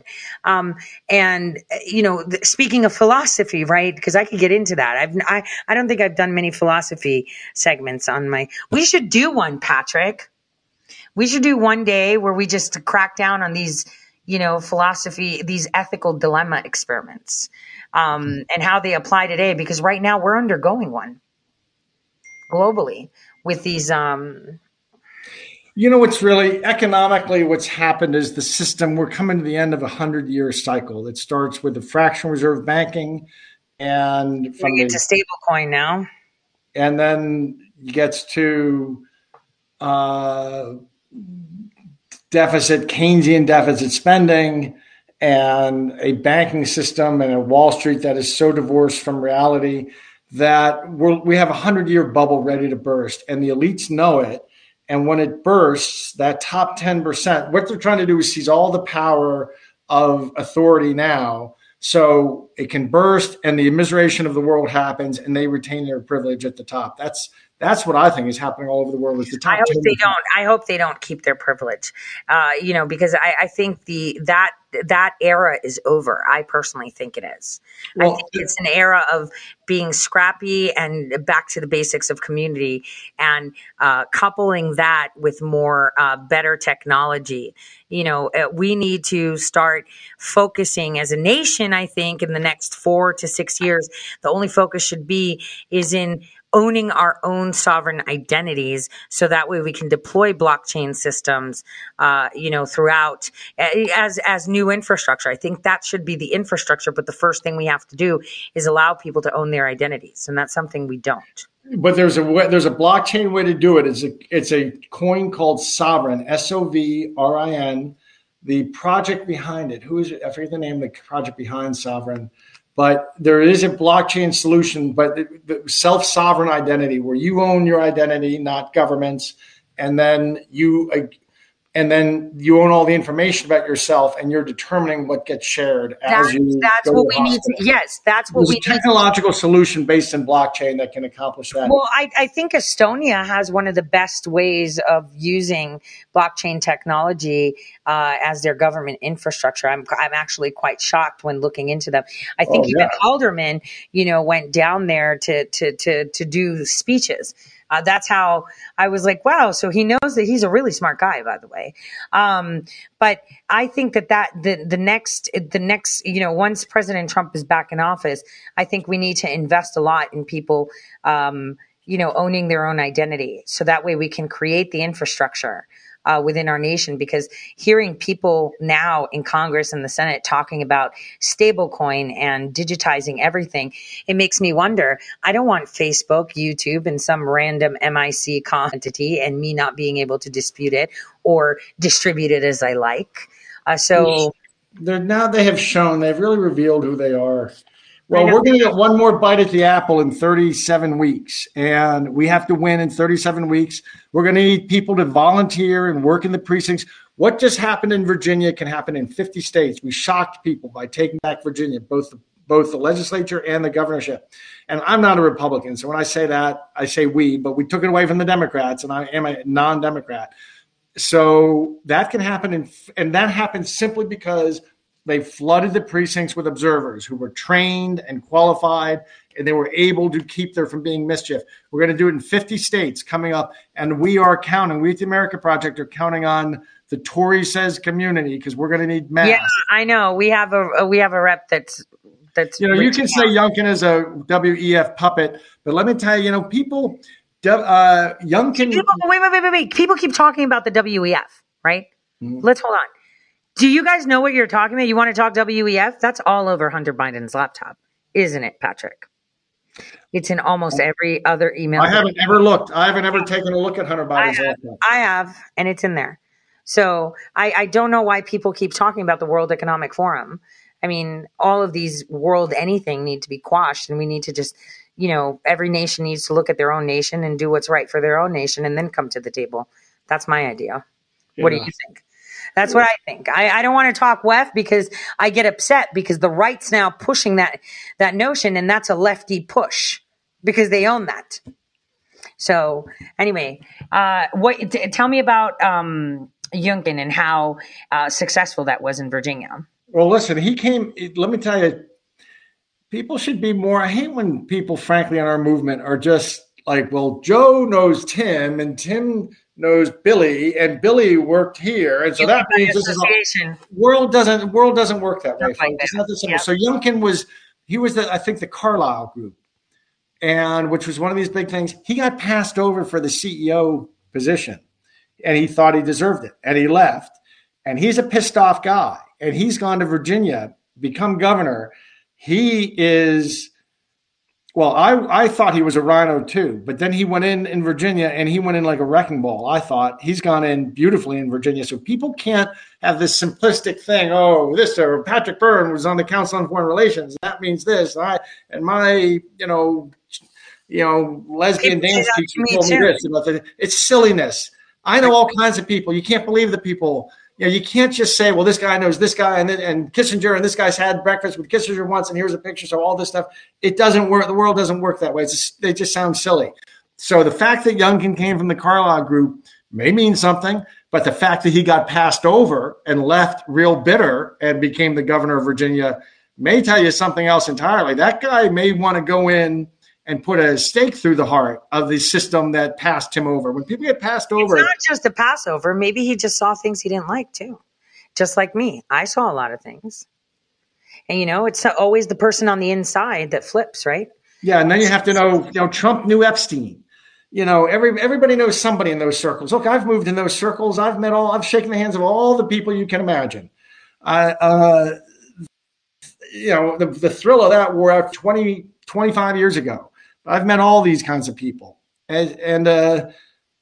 Um, and, you know, th- speaking of philosophy, right, because I could get into that. I've, I, I don't think I've done many philosophy segments on my, we should do one, Patrick. We should do one day where we just crack down on these, you know, philosophy, these ethical dilemma experiments um, and how they apply today, because right now we're undergoing one globally with these, um, you know, what's really economically what's happened is the system. We're coming to the end of a hundred year cycle that starts with the fractional reserve banking, and from you get the, to stable coin now, and then gets to uh, deficit, Keynesian deficit spending, and a banking system and a Wall Street that is so divorced from reality that we're, we have a hundred year bubble ready to burst, and the elites know it. And when it bursts, that top ten percent, what they're trying to do is seize all the power of authority now. So it can burst and the immiseration of the world happens and they retain their privilege at the top. That's that's what I think is happening all over the world. Is the top I hope ten percent. They don't. I hope they don't keep their privilege, uh, you know, because I, I think the that that era is over. I personally think it is. Well, I think it's an era of being scrappy and back to the basics of community, and uh, coupling that with more uh, better technology. You know, we need to start focusing as a nation. I think in the next four to six years, the only focus should be is in owning our own sovereign identities, so that way we can deploy blockchain systems, uh, you know, throughout as as new infrastructure. I think that should be the infrastructure, but the first thing we have to do is allow people to own their identities, and that's something we don't. But there's a way, there's a blockchain way to do it. It's a it's a coin called Sovereign, S O V R I N. The project behind it, who is it? I forget the name of the project behind Sovereign. But there is a blockchain solution, but the self-sovereign identity, where you own your identity, not governments, and then you, and then you own all the information about yourself, and you're determining what gets shared as you. That's what we need. Yes, that's what we need. There's a technological solution based in blockchain that can accomplish that. Well, I, I think Estonia has one of the best ways of using blockchain technology uh, as their government infrastructure. I'm I'm actually quite shocked when looking into them. I think oh, even yeah. Alderman, you know, went down there to to to to do speeches. Uh, that's how I was like, wow. So he knows that he's a really smart guy, by the way. Um, but I think that that the, the next the next, you know, once President Trump is back in office, I think we need to invest a lot in people, um, you know, owning their own identity. So that way we can create the infrastructure Uh, within our nation, because hearing people now in Congress and the Senate talking about stablecoin and digitizing everything, it makes me wonder. I don't want Facebook, YouTube, and some random M I C entity and me not being able to dispute it or distribute it as I like. Uh, so they're, now they have shown, they've really revealed who they are. Well, we're going to get one more bite at the apple in thirty-seven weeks, and we have to win in thirty-seven weeks. We're going to need people to volunteer and work in the precincts. What just happened in Virginia can happen in fifty states. We shocked people by taking back Virginia, both the, both the legislature and the governorship. And I'm not a Republican, so when I say that, I say we, but we took it away from the Democrats, and I am a non-Democrat. So that can happen, in, and that happens simply because they flooded the precincts with observers who were trained and qualified, and they were able to keep there from being mischief. We're going to do it in fifty states coming up, and we are counting. We at the America Project are counting on the Tory says community, because we're going to need mass. Yeah, I know. We have a we have a rep that's that's. You know, you can say Youngkin is a W E F puppet, but let me tell you, you know, people, uh, Youngkin. People, wait, wait, wait, wait, wait. People keep talking about the W E F, right? Mm-hmm. Let's hold on. Do you guys know what you're talking about? You want to talk W E F? That's all over Hunter Biden's laptop, isn't it, Patrick? It's in almost every other email. I haven't ever looked. I haven't ever taken a look at Hunter Biden's I have, laptop. I have, and it's in there. So I, I don't know why people keep talking about the World Economic Forum I mean, all of these world anything need to be quashed, and we need to just, you know, every nation needs to look at their own nation and do what's right for their own nation and then come to the table. That's my idea. Yeah. What do you think? That's what I think. I, I don't want to talk W E F because I get upset because the right's now pushing that, that notion, and that's a lefty push because they own that. So anyway, uh, what? T- tell me about um, Youngkin and how uh, successful that was in Virginia. Well, listen, he came, let me tell you, people should be more, I hate when people, frankly, in our movement are just like, well, Joe knows Tim and Tim knows Billy and Billy worked here. And so that means this is a, world doesn't, world doesn't work that way. Like it's that. Not the same. Yep. So Youngkin was, he was the, I think the Carlyle group, and which was one of these big things. He got passed over for the C E O position and he thought he deserved it. And he left, and he's a pissed off guy, and he's gone to Virginia, become governor. He is, well, I, I thought he was a rhino too, but then he went in in Virginia and he went in like a wrecking ball. I thought he's gone in beautifully in Virginia. So people can't have this simplistic thing. Oh, this or Patrick Byrne was on the Council on Foreign Relations. That means this. And I and my, you know, you know, lesbian dance teacher told me this. It's silliness. I know all kinds of people. You can't believe the people. You know, you can't just say, well, this guy knows this guy and and Kissinger and this guy's had breakfast with Kissinger once and here's a picture. So all this stuff, it doesn't work. The world doesn't work that way. It's just, they just sound silly. So the fact that Youngkin came from the Carlyle group may mean something, but the fact that he got passed over and left real bitter and became the governor of Virginia may tell you something else entirely. That guy may want to go in and put a stake through the heart of the system that passed him over. When people get passed over, it's not just a passover. Maybe he just saw things he didn't like too. Just like me, I saw a lot of things. And you know, it's always the person on the inside that flips, right? Yeah, and then you have to know, you know, Trump knew Epstein. You know, every everybody knows somebody in those circles. Look, I've moved in those circles. I've met all, I've shaken the hands of all the people you can imagine. Uh, uh, you know, the, the thrill of that wore out twenty, twenty-five years ago. I've met all these kinds of people, and, and uh,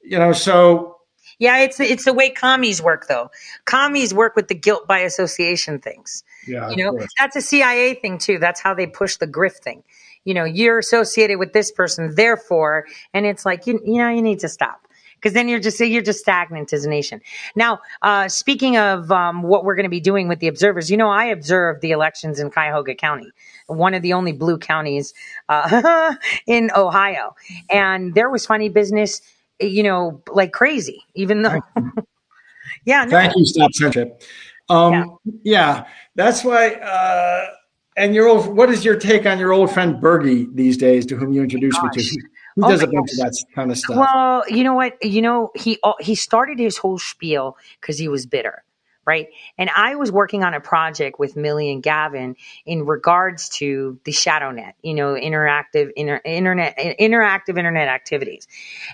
you know, so yeah, it's it's the way commies work, though. Commies work with the guilt by association things. Yeah, you know, that's a C I A thing too. That's how they push the grift thing. You know, you're associated with this person, therefore, and it's like you you know you need to stop, because then you're just you're just stagnant as a nation. Now, uh, speaking of um, what we're going to be doing with the observers, you know, I observed the elections in Cuyahoga County, one of the only blue counties uh, in Ohio. And there was funny business, you know, like crazy, even though. yeah. No. Thank you, Stop Censorship. Um, yeah. yeah, that's why. Uh, and your old, what is your take on your old friend Bergie these days, to whom you introduced oh, me to? He does oh a bunch gosh. of that kind of stuff. Well, you know what? You know, he he started his whole spiel because he was bitter, right? And I was working on a project with Millie and Gavin in regards to the shadow net, you know, interactive inter, internet, interactive internet activities.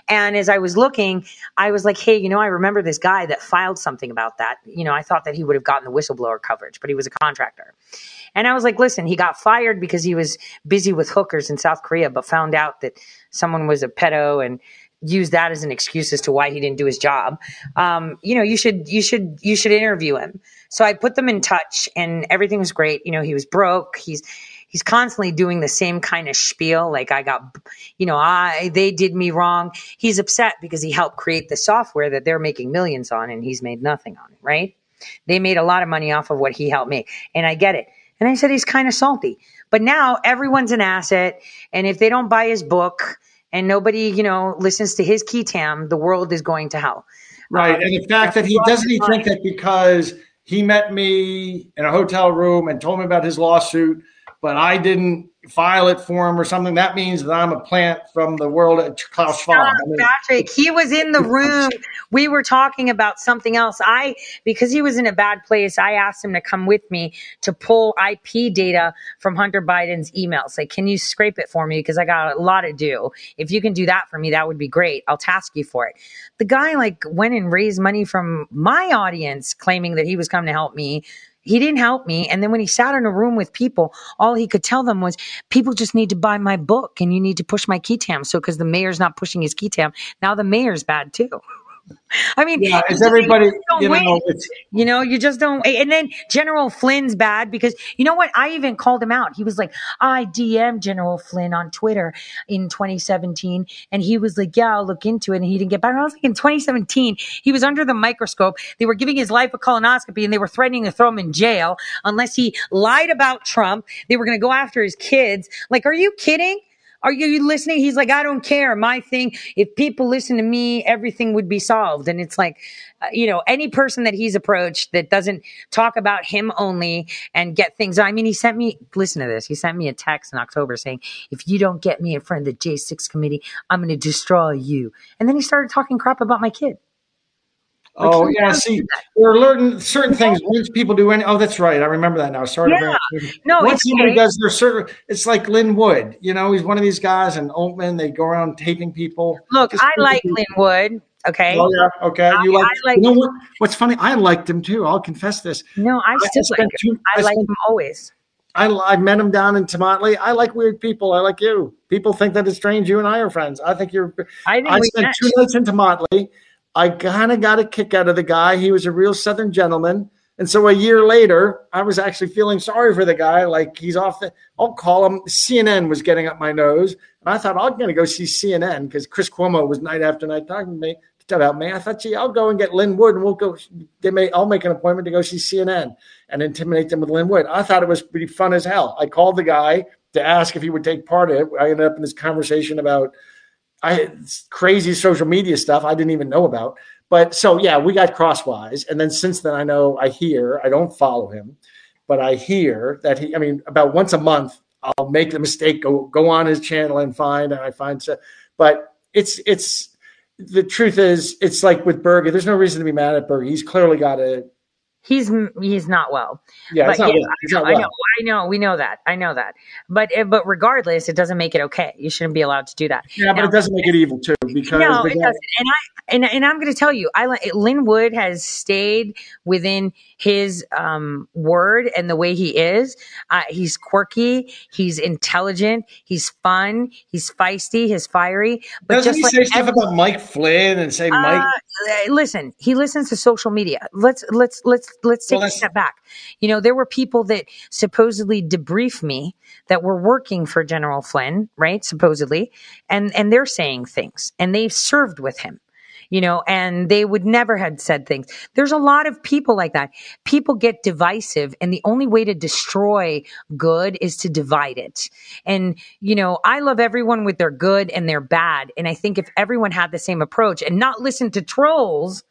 And as I was looking, I was like, hey, you know, I remember this guy that filed something about that. You know, I thought that he would have gotten the whistleblower coverage, but he was a contractor. And I was like, listen, he got fired because he was busy with hookers in South Korea, but found out that someone was a pedo and used that as an excuse as to why he didn't do his job. Um, you know, you should, you should, you should interview him. So I put them in touch, and everything was great. You know, he was broke. He's, he's constantly doing the same kind of spiel. Like I got, you know, I, they did me wrong. He's upset because he helped create the software that they're making millions on, and he's made nothing on it, right? They made a lot of money off of what he helped make. And I get it. And I said, he's kind of salty, but now everyone's an asset. And if they don't buy his book and nobody, you know, listens to his key tam, the world is going to hell. Right. Um, and the fact that he doesn't he think that because he met me in a hotel room and told me about his lawsuit, but I didn't file it for him or something, that means that I'm a plant from the world at Klaus Schwab. I mean, Patrick, he was in the room. We were talking about something else. I, because he was in a bad place, I asked him to come with me to pull I P data from Hunter Biden's emails. Like, can you scrape it for me? Because I got a lot to do. If you can do that for me, that would be great. I'll task you for it. The guy like went and raised money from my audience claiming that he was coming to help me. He didn't help me. And then when he sat in a room with people, all he could tell them was, people just need to buy my book and you need to push my key tam. So because the mayor's not pushing his key tam, now the mayor's bad too. I mean, yeah, it's everybody, you, you, know, it's, you know, you just don't. And then General Flynn's bad because, you know what? I even called him out. He was like, I D M'd General Flynn on Twitter in twenty seventeen. And he was like, yeah, I'll look into it. And he didn't get back. And I was like, in twenty seventeen, he was under the microscope. They were giving his life a colonoscopy and they were threatening to throw him in jail unless he lied about Trump. They were going to go after his kids. Like, are you kidding? Are you listening? He's like, I don't care. My thing, if people listen to me, everything would be solved. And it's like, uh, you know, any person that he's approached that doesn't talk about him only and get things. I mean, he sent me, listen to this. He sent me a text in October saying, if you don't get me in front of the J six committee, I'm going to destroy you. And then he started talking crap about my kid. Like, oh, yeah. See, there are certain, certain things. Once people do any, oh, that's right. I remember that now. Sorry. Yeah. No, once somebody okay. does their certain, it's like Lin Wood. You know, he's one of these guys, and Altman, they go around taping people. Look, Just I like Lin Wood. Okay. Oh, yeah. Okay. I, you like, I like you know what, what's funny? I liked him too. I'll confess this. No, I, I still like him. Two, I, I like him always. I, I met him down in Tamatly. I like weird people. I like you. People think that it's strange. You and I are friends. I think you're. I, think I spent met. two nights in Tamatly. I kind of got a kick out of the guy. He was a real Southern gentleman. And so a year later, I was actually feeling sorry for the guy. Like, he's off the – I'll call him. C N N was getting up my nose. And I thought, I'm going to go see C N N because Chris Cuomo was night after night talking to me about me. I thought, gee, I'll go and get Lin Wood, and we'll go – They may. I'll make an appointment to go see C N N and intimidate them with Lin Wood. I thought it was pretty fun as hell. I called the guy to ask if he would take part in it. I ended up in this conversation about – I crazy social media stuff I didn't even know about. But so, yeah, we got crosswise. And then since then, I know I hear, I don't follow him, but I hear that he, I mean, about once a month, I'll make the mistake, go go on his channel and find, and I find stuff. But it's, it's, the truth is, it's like with Bergie, there's no reason to be mad at Bergie. He's clearly got a, He's he's not well. Yeah, but, not yeah well. Not I, know, well. I know, I know, we know that. I know that. But but regardless, it doesn't make it okay. You shouldn't be allowed to do that. Yeah, now, but it doesn't make it evil too. Because no, it doesn't. And I and and I'm going to tell you, I Lin Wood has stayed within his um, word and the way he is. Uh, he's quirky. He's intelligent. He's fun. He's feisty. He's fiery. But doesn't just he like say stuff every, about Mike Flynn and say uh, Mike? Listen, he listens to social media. Let's let's let's. Let's take well, a step back. You know, there were people that supposedly debriefed me that were working for General Flynn, right? Supposedly. And, and they're saying things and they've served with him, you know, and they would never have said things. There's a lot of people like that. People get divisive, and the only way to destroy good is to divide it. And, you know, I love everyone with their good and their bad. And I think if everyone had the same approach and not listen to trolls,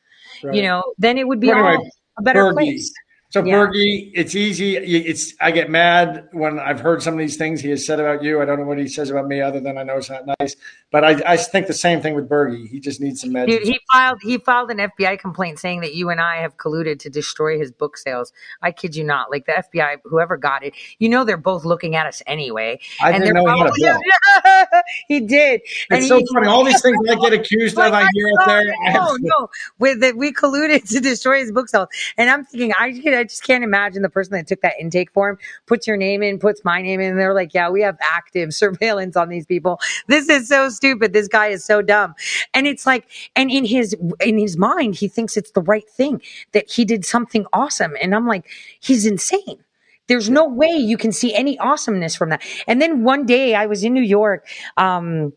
right. you know, then it would be right. all. A better Bergie. place. So yeah. Bergie, it's easy. It's I get mad when I've heard some of these things he has said about you. I don't know what he says about me, other than I know it's not nice. But I, I think the same thing with Bergie. He just needs some meds. Dude, he filed he filed an F B I complaint saying that you and I have colluded to destroy his book sales. I kid you not. Like, the F B I, whoever got it, you know they're both looking at us anyway. I didn't know probably, he had a bill. He did. It's and so he, funny. All these things I get accused like, of, I hear out there. No, no. With the, we colluded to destroy his book sales. And I'm thinking, I could. I just can't imagine the person that took that intake form, puts your name in, puts my name in, and they're like, yeah, we have active surveillance on these people. This is so stupid. This guy is so dumb. And it's like, and in his, in his mind, he thinks it's the right thing, that he did something awesome. And I'm like, he's insane. There's no way you can see any awesomeness from that. And then one day I was in New York, um,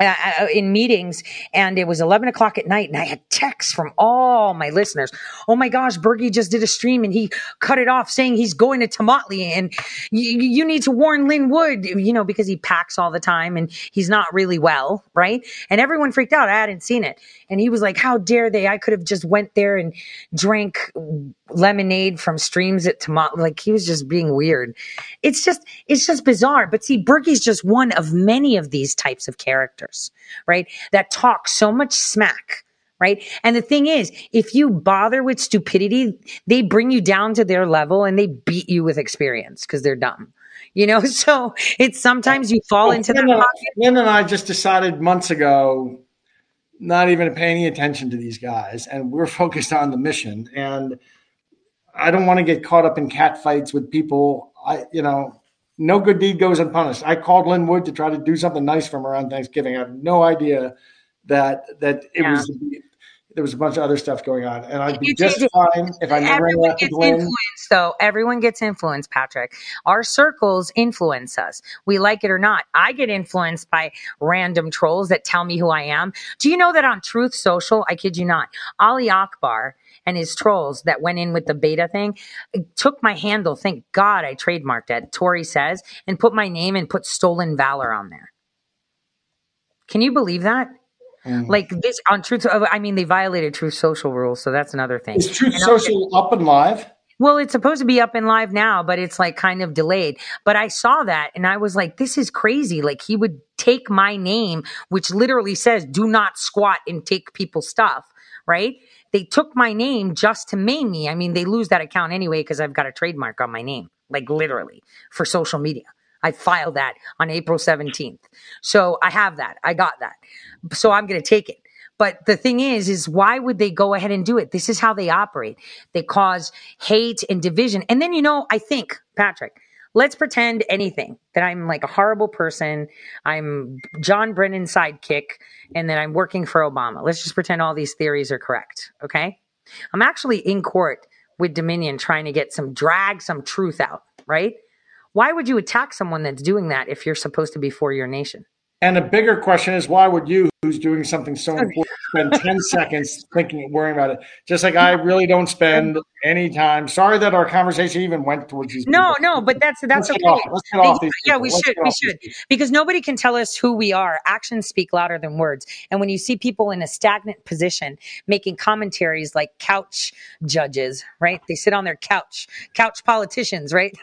Uh, in meetings, and it was eleven o'clock at night, and I had texts from all my listeners. Oh my gosh, Bergie just did a stream and he cut it off saying he's going to Tamatly, and you, you need to warn Lin Wood, you know, because he packs all the time and he's not really well, right? And everyone freaked out. I hadn't seen it. And he was like, how dare they? I could have just went there and drank lemonade from streams at Tamatly. Like, he was just being weird. It's just, it's just bizarre. But see, Bergie's just one of many of these types of characters. Right? That talk so much smack, right? And the thing is, if you bother with stupidity, they bring you down to their level and they beat you with experience because they're dumb, you know? So it's sometimes you fall well, into that pocket. Lynn and I just decided months ago not even to pay any attention to these guys, and we're focused on the mission. And I don't want to get caught up in catfights with people. I, you know, no good deed goes unpunished. I called Lin Wood to try to do something nice for him around Thanksgiving. I have no idea that that it yeah. was there was a bunch of other stuff going on, and I'd be just fine if I never had to blame. Everyone gets influenced, though. Everyone gets influenced, Patrick. Our circles influence us. We like it or not. I get influenced by random trolls that tell me who I am. Do you know that on Truth Social, I kid you not, Ali Akbar and his trolls that went in with the beta thing took my handle, thank God I trademarked that, Tori Says, and put my name and put Stolen Valor on there. Can you believe that? Mm. Like this on Truth, I mean, they violated Truth Social rules, so that's another thing. Is Truth and Social just, up and live? Well, it's supposed to be up and live now, but it's like kind of delayed. But I saw that and I was like, this is crazy. Like he would take my name, which literally says, do not squat and take people's stuff, right? They took my name just to maim me. I mean, they lose that account anyway because I've got a trademark on my name, like literally for social media. I filed that on April seventeenth. So I have that. I got that. So I'm going to take it. But the thing is, is why would they go ahead and do it? This is how they operate. They cause hate and division. And then, you know, I think, Patrick, let's pretend anything, that I'm like a horrible person. I'm John Brennan's sidekick and that I'm working for Obama. Let's just pretend all these theories are correct. Okay. I'm actually in court with Dominion trying to get some drag, some truth out, right? Why would you attack someone that's doing that if you're supposed to be for your nation? And a bigger question is, why would you, who's doing something so important, spend ten seconds thinking and worrying about it? Just like I really don't spend any time. Sorry that our conversation even went towards these people. No, no, but that's that's okay. Let's get off these people. Yeah, we should. We should. Because nobody can tell us who we are. Actions speak louder than words. And when you see people in a stagnant position making commentaries like couch judges, right? They sit on their couch. Couch politicians, right?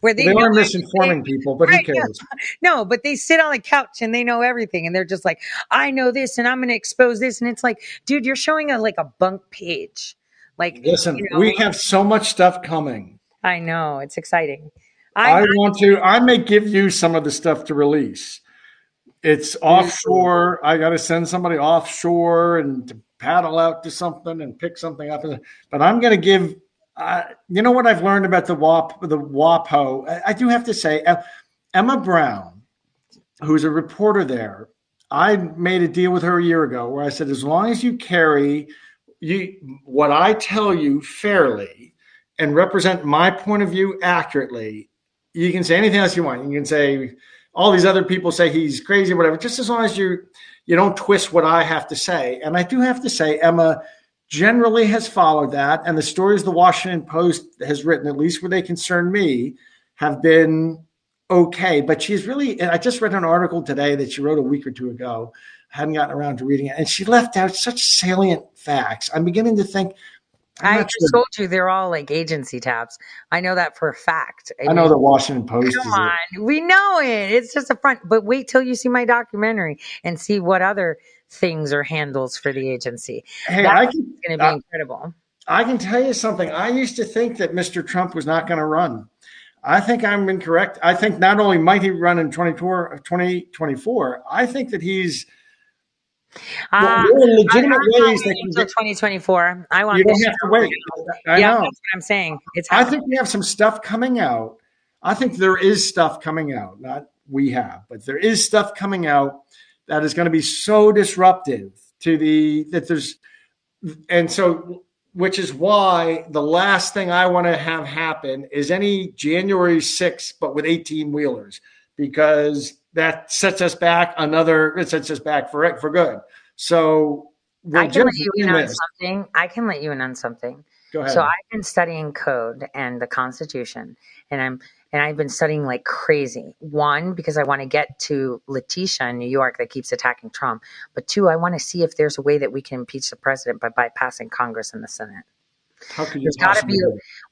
Where they, they are misinforming people, but who cares? No, but they sit on the couch and they know everything. And they're just like, I know this and I'm going to expose this. And it's like, dude, you're showing a like a bunk page. Like, listen, you know, we have so much stuff coming. I know. It's exciting. I, I want to, I may give you some of the stuff to release. It's offshore. I got to send somebody offshore and to paddle out to something and pick something up. But I'm going to give, uh, you know what I've learned about the W A P, the W A P O. I, I do have to say, uh, Emma Brown, who's a reporter there, I made a deal with her a year ago where I said, as long as you carry you, what I tell you fairly and represent my point of view accurately, you can say anything else you want. You can say all these other people say he's crazy, whatever, just as long as you you don't twist what I have to say. And I do have to say, Emma generally has followed that. And the stories the Washington Post has written, at least where they concern me, have been okay, but she's really, and I just read an article today that she wrote a week or two ago. I hadn't gotten around to reading it. And she left out such salient facts. I'm beginning to think. I'm I just sure. told you they're all like agency tabs. I know that for a fact. I, I mean, know the Washington Post. Come is on. We know it. It's just a front. But wait till you see my documentary and see what other things are handles for the agency. Hey, that's going to be I, incredible. I can tell you something. I used to think that Mister Trump was not going to run. I think I'm incorrect. I think not only might he run in twenty twenty-four, I think that he's uh, there are legitimate ways that until twenty twenty-four. I want you don't have to wait. I yeah, know. That's what I'm saying. It's I think we have some stuff coming out. I think there is stuff coming out. Not we have, but there is stuff coming out that is going to be so disruptive to the that there's and so. Which is why the last thing I want to have happen is any January sixth, but with eighteen wheelers, because that sets us back another, it sets us back for for good. So we'll I can let you in on something. I can let you in on something. Go ahead. So I've been studying code and the Constitution, and I'm and I've been studying like crazy. One, because I want to get to Letitia in New York that keeps attacking Trump. But two, I want to see if there's a way that we can impeach the president by bypassing Congress and the Senate. How could you there's got to be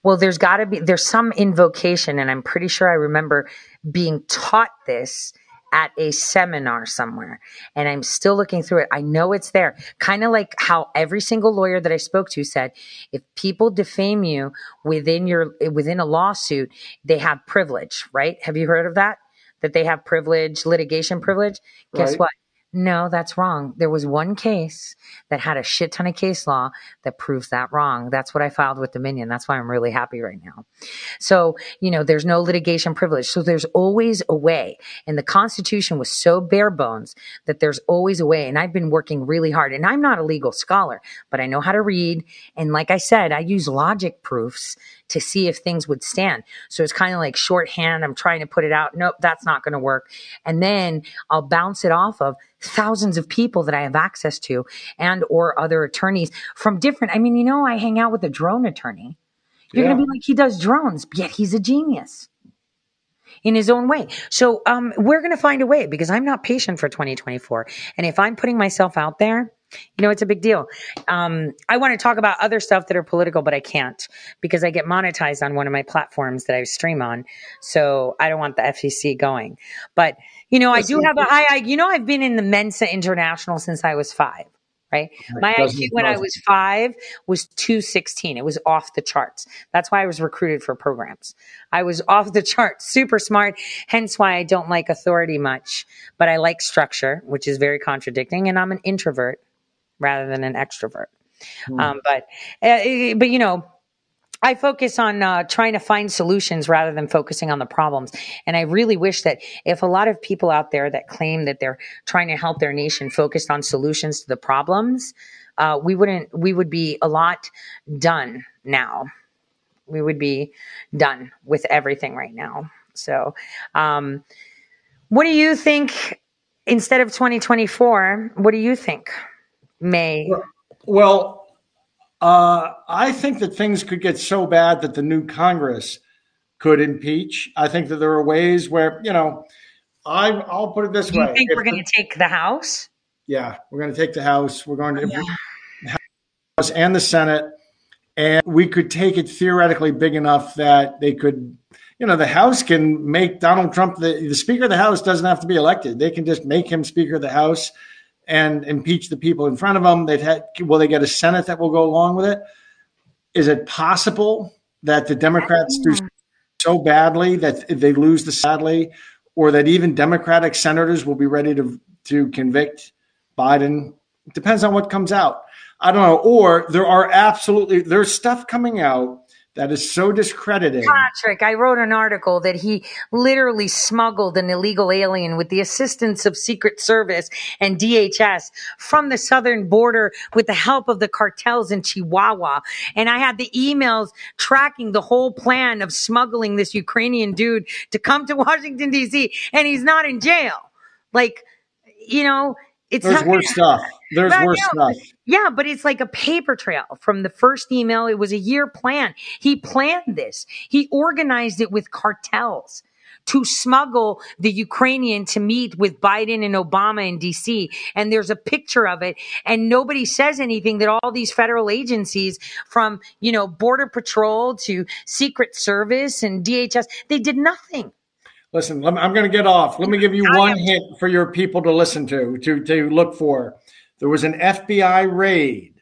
well, there's got to be there's some invocation, and I'm pretty sure I remember being taught this at a seminar somewhere, and I'm still looking through it. I know it's there. Kind of like how every single lawyer that I spoke to said, if people defame you within your, within a lawsuit, they have privilege, right? Have you heard of that? That they have privilege, litigation privilege. Guess right. what? No, that's wrong. There was one case that had a shit ton of case law that proves that wrong. That's what I filed with Dominion. That's why I'm really happy right now. So, you know, there's no litigation privilege. So there's always a way. And the Constitution was so bare bones that there's always a way. And I've been working really hard. And I'm not a legal scholar, but I know how to read. And like I said, I use logic proofs to see if things would stand. So it's kind of like shorthand. I'm trying to put it out. Nope, that's not going to work. And then I'll bounce it off of thousands of people that I have access to and or other attorneys from different. I mean, you know, I hang out with a drone attorney. You're yeah. going to be like, he does drones, yet he's a genius in his own way. So um, we're going to find a way because I'm not patient for twenty twenty-four. And if I'm putting myself out there, you know, it's a big deal. Um, I want to talk about other stuff that are political, but I can't because I get monetized on one of my platforms that I stream on. So I don't want the F C C going. But, you know, I do have a high, I, you know, I've been in the Mensa International since I was five, right? My I Q when I was five was two sixteen. It was off the charts. That's why I was recruited for programs. I was off the charts, super smart, hence why I don't like authority much, but I like structure, which is very contradicting. And I'm an introvert rather than an extrovert. Mm. Um, but, uh, but you know, I focus on uh, trying to find solutions rather than focusing on the problems. And I really wish that if a lot of people out there that claim that they're trying to help their nation focused on solutions to the problems, uh, we wouldn't, we would be a lot done now. We would be done with everything right now. So, um, what do you think instead of twenty twenty-four, what do you think? May. Well, uh, I think that things could get so bad that the new Congress could impeach. I think that there are ways where, you know, I, I'll put it this way. You think if we're going to take the House? Yeah, we're going to take the House. We're going to impeach the House and the Senate. And we could take it theoretically big enough that they could, you know, the House can make Donald Trump, the, the Speaker of the House doesn't have to be elected. They can just make him Speaker of the House and impeach the people in front of them. They've had, will they get a Senate that will go along with it? Is it possible that the Democrats do so badly that they lose the sadly, or that even Democratic senators will be ready to, to convict Biden? It depends on what comes out. I don't know. Or there are absolutely, there's stuff coming out that is so discrediting. Patrick, I wrote an article that he literally smuggled an illegal alien with the assistance of Secret Service and D H S from the southern border with the help of the cartels in Chihuahua. And I had the emails tracking the whole plan of smuggling this Ukrainian dude to come to Washington, D C, and he's not in jail. Like, you know, it's There's not, worse stuff. There's worse stuff. Yeah, but it's like a paper trail from the first email. It was a year plan. He planned this. He organized it with cartels to smuggle the Ukrainian to meet with Biden and Obama in D C. And there's a picture of it. And nobody says anything that all these federal agencies from, you know, Border Patrol to Secret Service and D H S, they did nothing. Listen, I'm going to get off. Let me give you one hint for your people to listen to, to, to look for. There was an F B I raid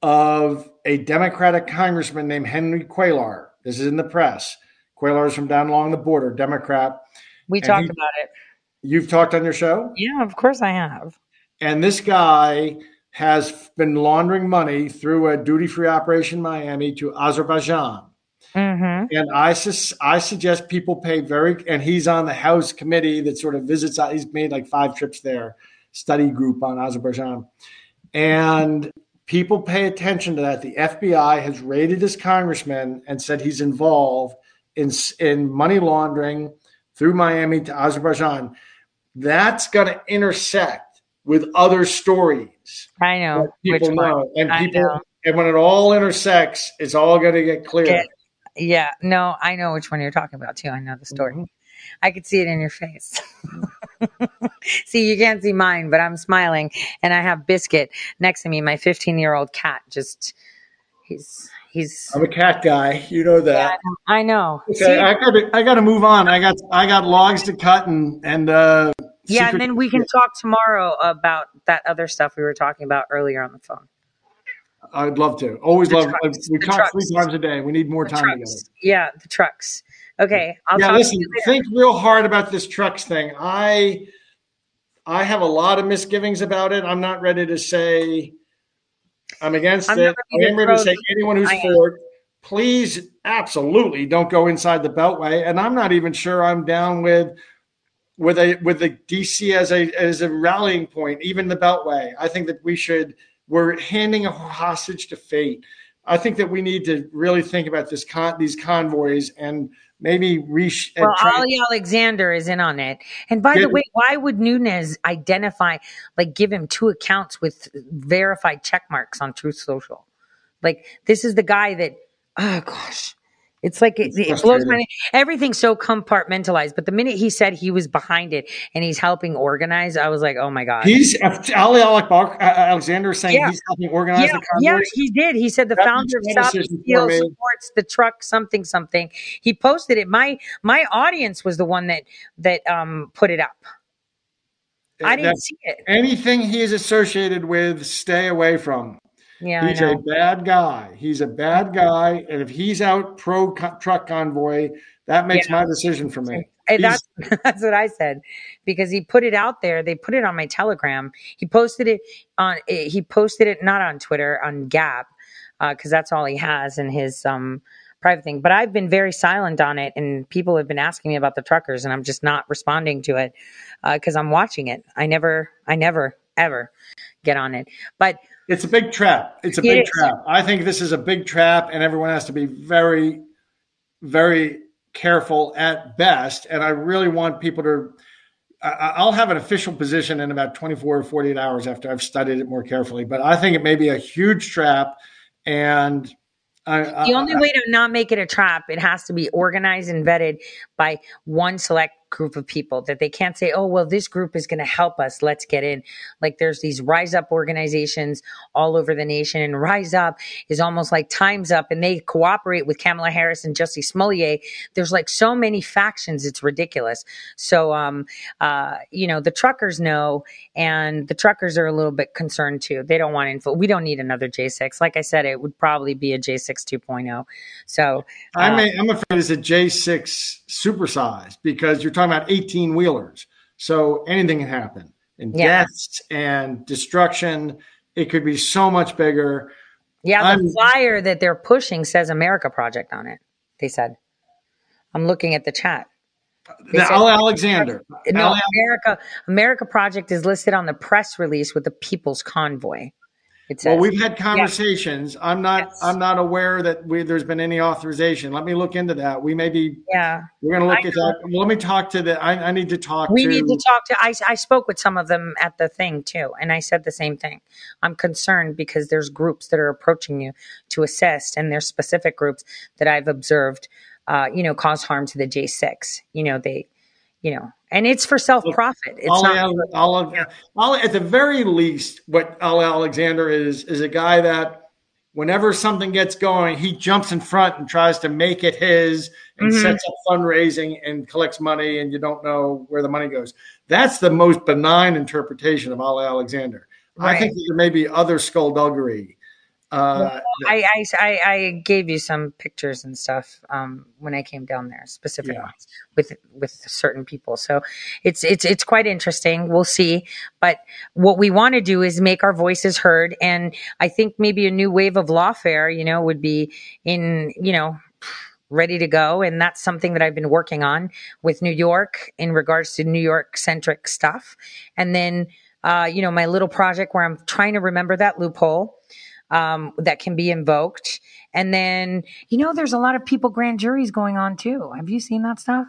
of a Democratic congressman named Henry Cuellar. This is in the press. Cuellar's from down along the border, Democrat. We talked he, about it. You've talked on your show? Yeah, of course I have. And this guy has been laundering money through a duty-free operation in Miami to Azerbaijan. Mm-hmm. And I, su- I suggest people pay very, and he's on the House committee that sort of visits, he's made like five trips there, study group on Azerbaijan. And people pay attention to that. The F B I has raided this congressman and said he's involved in, in money laundering through Miami to Azerbaijan. That's going to intersect with other stories. I know. People Which know. One? And people, know. And when it all intersects, it's all going to get clear. It- Yeah, no, I know which one you're talking about too. I know the story. Mm-hmm. I could see it in your face. See, you can't see mine, but I'm smiling, and I have Biscuit next to me. My fifteen-year-old cat just—he's—he's. He's, I'm a cat guy, you know that. Yeah, I know. Okay, see, I got to—I got to move on. I got—I got logs to cut, and and. Uh, yeah, and then we can talk tomorrow about that other stuff we were talking about earlier on the phone. I'd love to. Always the love. Trucks, we talk trucks. three times a day. We need more the time trucks. together. Yeah, the trucks. Okay, I'll yeah, talk listen, to you later. Think real hard about this trucks thing. I I have a lot of misgivings about it. I'm not ready to say I'm against I'm it. I'm ready to say anyone who's for it, please absolutely don't go inside the Beltway. And I'm not even sure I'm down with with a with the D C as a as a rallying point, even the Beltway. I think that we should we're handing a hostage to fate. I think that we need to really think about this con- these convoys and maybe reach. Well, try- Ali Alexander is in on it. And by Get- the way, why would Nunes identify, like give him two accounts with verified check marks on Truth Social? Like this is the guy that, oh gosh, it's like it, it blows my mind. Everything's so compartmentalized. But the minute he said he was behind it and he's helping organize, I was like, oh my God. He's Ali Alexander saying yeah. he's helping organize yeah. the convoys. Yeah, he did. He said the that founder of Stop and Steal supports the truck something something. He posted it. My my audience was the one that that um, put it up. I didn't That's see it. Anything he is associated with, stay away from. Yeah, he's a bad guy. He's a bad guy. And if he's out pro co- truck convoy, that makes yeah. my decision for me. That's, that's what I said, because he put it out there. They put it on my Telegram. He posted it on, he posted it, not on Twitter, on Gab, uh, cause that's all he has in his, um, private thing. But I've been very silent on it, and people have been asking me about the truckers, and I'm just not responding to it. Uh, cause I'm watching it. I never, I never ever get on it, but it's a big trap. It's a big it trap. I think this is a big trap, and everyone has to be very, very careful at best. And I really want people to I, – I'll have an official position in about twenty-four or forty-eight hours after I've studied it more carefully. But I think it may be a huge trap, and – I, the only I, I, way to not make it a trap, it has to be organized and vetted by one select group of people, that they can't say, oh, well, this group is going to help us. Let's get in. Like there's these Rise Up organizations all over the nation, and Rise Up is almost like Time's Up, and they cooperate with Kamala Harris and Jussie Smollett. There's like so many factions. It's ridiculous. So, um, uh, you know, the truckers know, and the truckers are a little bit concerned too. They don't want info. We don't need another J six. Like I said, it would probably be a J six two point oh. So uh, I mean, I'm afraid it's a J six supersized, because you're talking about eighteen wheelers. So anything can happen, and yeah. deaths and destruction. It could be so much bigger. Yeah. The I'm, flyer that they're pushing says America Project on it. They said, I'm looking at the chat. They the said, Ali Alexander. No, Ali- America, America Project is listed on the press release with the People's Convoy. Says, well, we've had conversations. Yes. I'm not. Yes. I'm not aware that we, there's been any authorization. Let me look into that. We may be. Yeah. We're going to look I at know. that. Well, let me talk to the. I, I need to talk. We to, need to talk to. I I spoke with some of them at the thing too, and I said the same thing. I'm concerned because there's groups that are approaching you to assist, and there's specific groups that I've observed, uh, you know, cause harm to the J six. You know, they, you know. And it's for self-profit. It's Ali, not. Ali, yeah. Ali, at the very least, what Ali Alexander is, is a guy that whenever something gets going, he jumps in front and tries to make it his, and mm-hmm. sets up fundraising and collects money, and you don't know where the money goes. That's the most benign interpretation of Ali Alexander. Right. I think there may be other skullduggery. Uh, well, I, I, I gave you some pictures and stuff um, when I came down there, specific yeah. ones with with certain people. So it's it's it's quite interesting. We'll see. But what we want to do is make our voices heard. And I think maybe a new wave of lawfare, you know, would be in, you know, ready to go. And that's something that I've been working on with New York in regards to New York centric stuff. And then, uh, you know, my little project where I'm trying to remember that loophole. Um, that can be invoked. And then, you know, there's a lot of people grand juries going on too. Have you seen that stuff?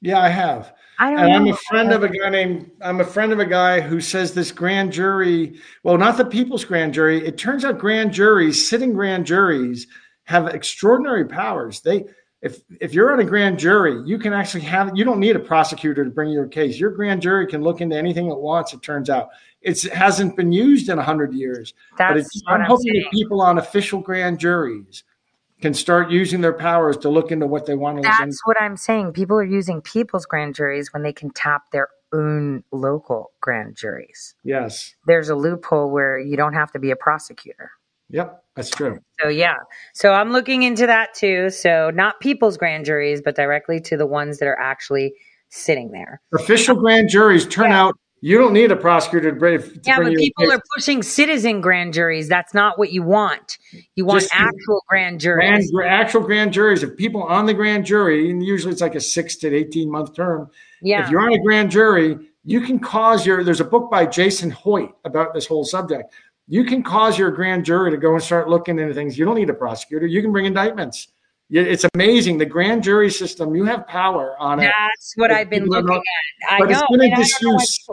Yeah, I have. I don't and know. I'm a friend of a guy named, I'm a friend of a guy who says this grand jury, well, not the people's grand jury. It turns out grand juries, sitting grand juries, have extraordinary powers. They, if, if you're on a grand jury, you can actually have, you don't need a prosecutor to bring your case. Your grand jury can look into anything it wants, it turns out. It's, it hasn't been used in one hundred years. That's but it's, I'm, I'm hoping saying. that people on official grand juries can start using their powers to look into what they want to That's listen to. That's what I'm saying. People are using people's grand juries when they can tap their own local grand juries. Yes. There's a loophole where you don't have to be a prosecutor. Yep, that's true. So, yeah. So I'm looking into that, too. So not people's grand juries, but directly to the ones that are actually sitting there. Official grand juries turn yeah. out. You don't need a prosecutor to bring. To yeah, bring but people are pushing citizen grand juries. That's not what you want. You want Just actual grand juries. Grand, actual grand juries. If people on the grand jury, and usually it's like a six to eighteen month term. Yeah. If you're on a grand jury, you can cause your. There's a book by Jason Hoyt about this whole subject. You can cause your grand jury to go and start looking into things. You don't need a prosecutor. You can bring indictments. It's amazing. The grand jury system, you have power on it. That's what I've been looking at. I know. It's been in disuse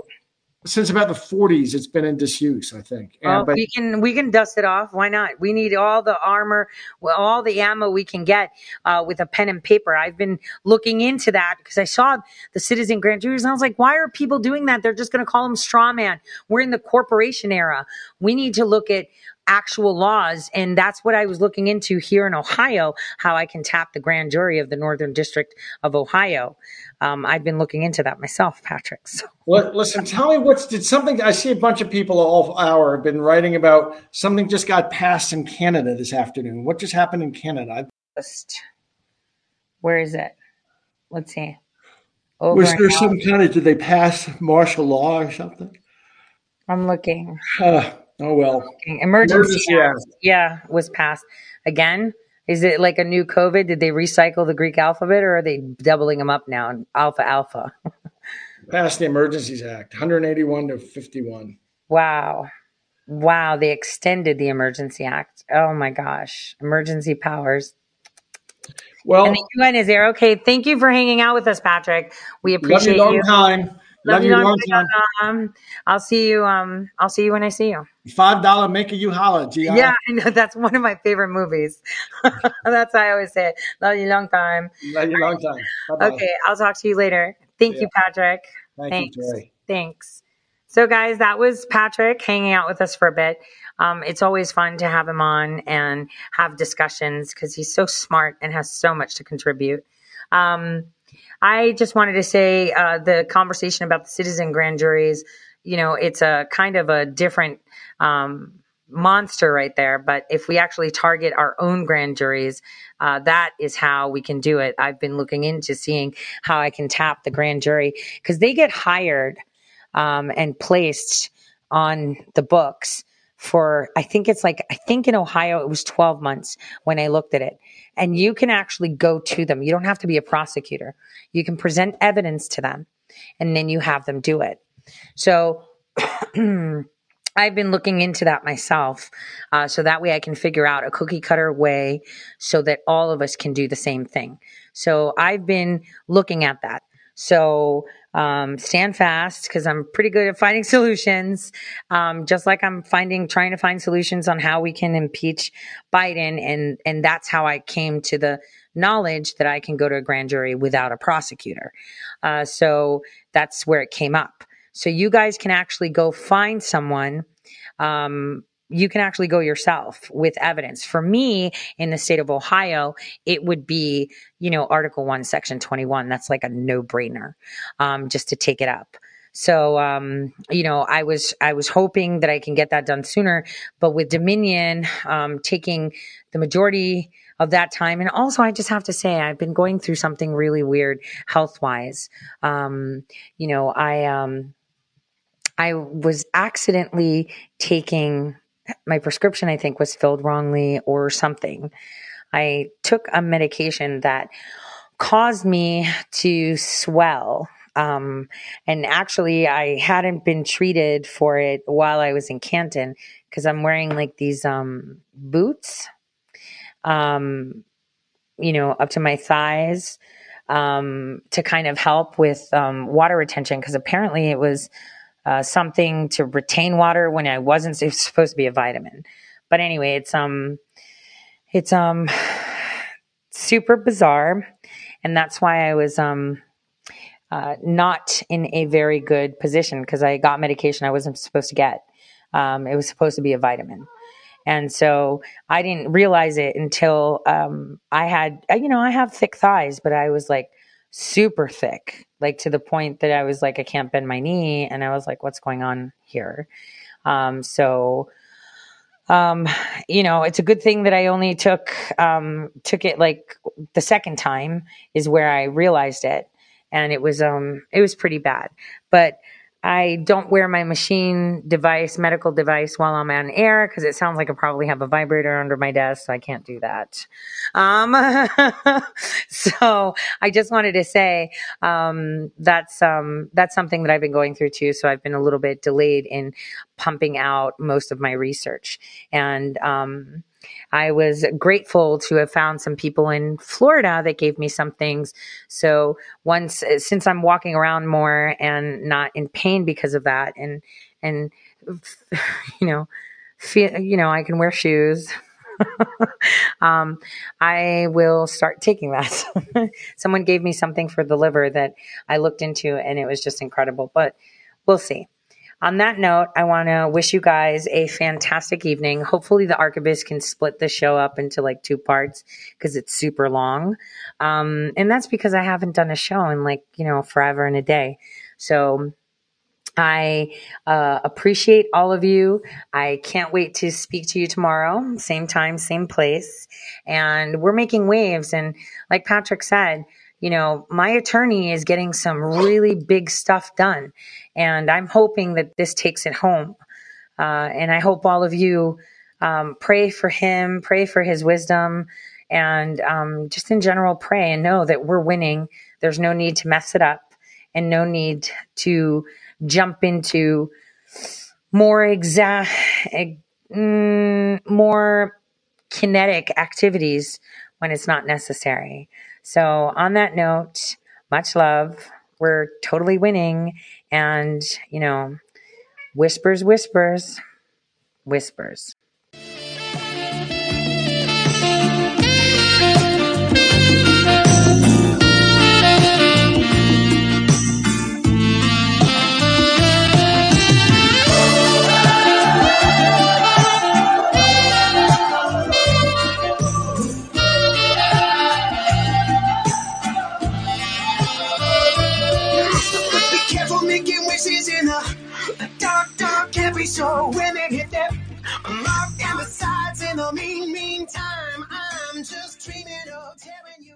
since about the forties. It's been in disuse, I think. Well, and, but, we can we can dust it off. Why not? We need all the armor, all the ammo we can get uh, with a pen and paper. I've been looking into that because I saw the citizen grand juries, and I was like, why are people doing that? They're just going to call them straw man. We're in the corporation era. We need to look at actual laws, and that's what I was looking into here in Ohio, how I can tap the grand jury of the Northern District of Ohio. Um, I've been looking into that myself, Patrick. So. Well, listen, tell me what's, did something, I see a bunch of people all hour have been writing about something just got passed in Canada this afternoon. What just happened in Canada? Where is it? Let's see. Over Was there some kind of, did they pass martial law or something? I'm looking. Uh, Oh, well. Okay. Emergency. Yeah. yeah, was passed. Again, is it like a new COVID? Did they recycle the Greek alphabet, or are they doubling them up now? Alpha, alpha. Passed the Emergencies Act, one eighty-one to fifty-one. Wow. Wow. They extended the Emergency Act. Oh, my gosh. Emergency powers. Well, and the U N is there. Okay. Thank you for hanging out with us, Patrick. We appreciate love you. Long you. Time. Love, Love you, long time. Um, I'll see you. Um, I'll see you when I see you. Five dollar make a you holler, G I. Yeah, I know, that's one of my favorite movies. That's how I always say it. Love you, long time. Love you, long time. Bye-bye. Okay, I'll talk to you later. Thank yeah. you, Patrick. Thank Thanks. you, Jerry. Thanks. So, guys, that was Patrick hanging out with us for a bit. Um, it's always fun to have him on and have discussions because he's so smart and has so much to contribute. Um, I just wanted to say uh, the conversation about the citizen grand juries, you know, it's a kind of a different um, monster right there. But if we actually target our own grand juries, uh, that is how we can do it. I've been looking into seeing how I can tap the grand jury because they get hired um, and placed on the books for, I think it's like, I think in Ohio, it was twelve months when I looked at it. And you can actually go to them. You don't have to be a prosecutor. You can present evidence to them, and then you have them do it. So I've been looking into that myself, uh, so that way I can figure out a cookie-cutter way so that all of us can do the same thing. So I've been looking at that. So um, stand fast, because I'm pretty good at finding solutions, um, just like I'm finding trying to find solutions on how we can impeach Biden. And, and that's how I came to the knowledge that I can go to a grand jury without a prosecutor. Uh, so that's where it came up. So you guys can actually go find someone. Um, you can actually go yourself with evidence. For me, in the state of Ohio, it would be, you know, Article one, Section twenty-one. That's like a no-brainer, um, just to take it up. So, um, you know, I was I was hoping that I can get that done sooner. But with Dominion um, taking the majority of that time, and also I just have to say I've been going through something really weird health-wise. Um, you know, I um, I was accidentally taking... my prescription, I think, was filled wrongly or something. I took a medication that caused me to swell. Um, and actually, I hadn't been treated for it while I was in Canton because I'm wearing like these um, boots, um, you know, up to my thighs um, to kind of help with um, water retention because apparently it was... Uh, something to retain water when I wasn't it was supposed to be a vitamin. But anyway, it's um, it's um, super bizarre, and that's why I was um, uh, not in a very good position because I got medication I wasn't supposed to get. Um, it was supposed to be a vitamin, and so I didn't realize it until um, I had you know I have thick thighs, but I was like super thick. Like to the point that I was like, I can't bend my knee. And I was like, what's going on here? Um, so, um, you know, it's a good thing that I only took, um, took it like the second time is where I realized it. and it was um it was pretty bad. But I don't wear my machine device, medical device, while I'm on air because it sounds like I probably have a vibrator under my desk, so I can't do that. Um, so I just wanted to say um, that's um, that's something that I've been going through too. So I've been a little bit delayed in pumping out most of my research, and um, I was grateful to have found some people in Florida that gave me some things. So once, since I'm walking around more and not in pain because of that, and, and, you know, feel, you know, I can wear shoes. um, I will start taking that. Someone gave me something for the liver that I looked into, and it was just incredible, but we'll see. On that note, I want to wish you guys a fantastic evening. Hopefully the archivist can split the show up into like two parts because it's super long. Um, and that's because I haven't done a show in like, you know, forever and a day. So I uh, appreciate all of you. I can't wait to speak to you tomorrow. Same time, same place. And we're making waves. And like Patrick said, you know, my attorney is getting some really big stuff done, and I'm hoping that this takes it home. Uh, and I hope all of you um, pray for him, pray for his wisdom, and um, just in general pray and know that we're winning. There's no need to mess it up and no need to jump into more exact, mm, more kinetic activities when it's not necessary. So on that note, much love. We're totally winning. And, you know, whispers, whispers, whispers. So when they hit that lock and besides, in the mean meantime, I'm just dreaming of tearing you.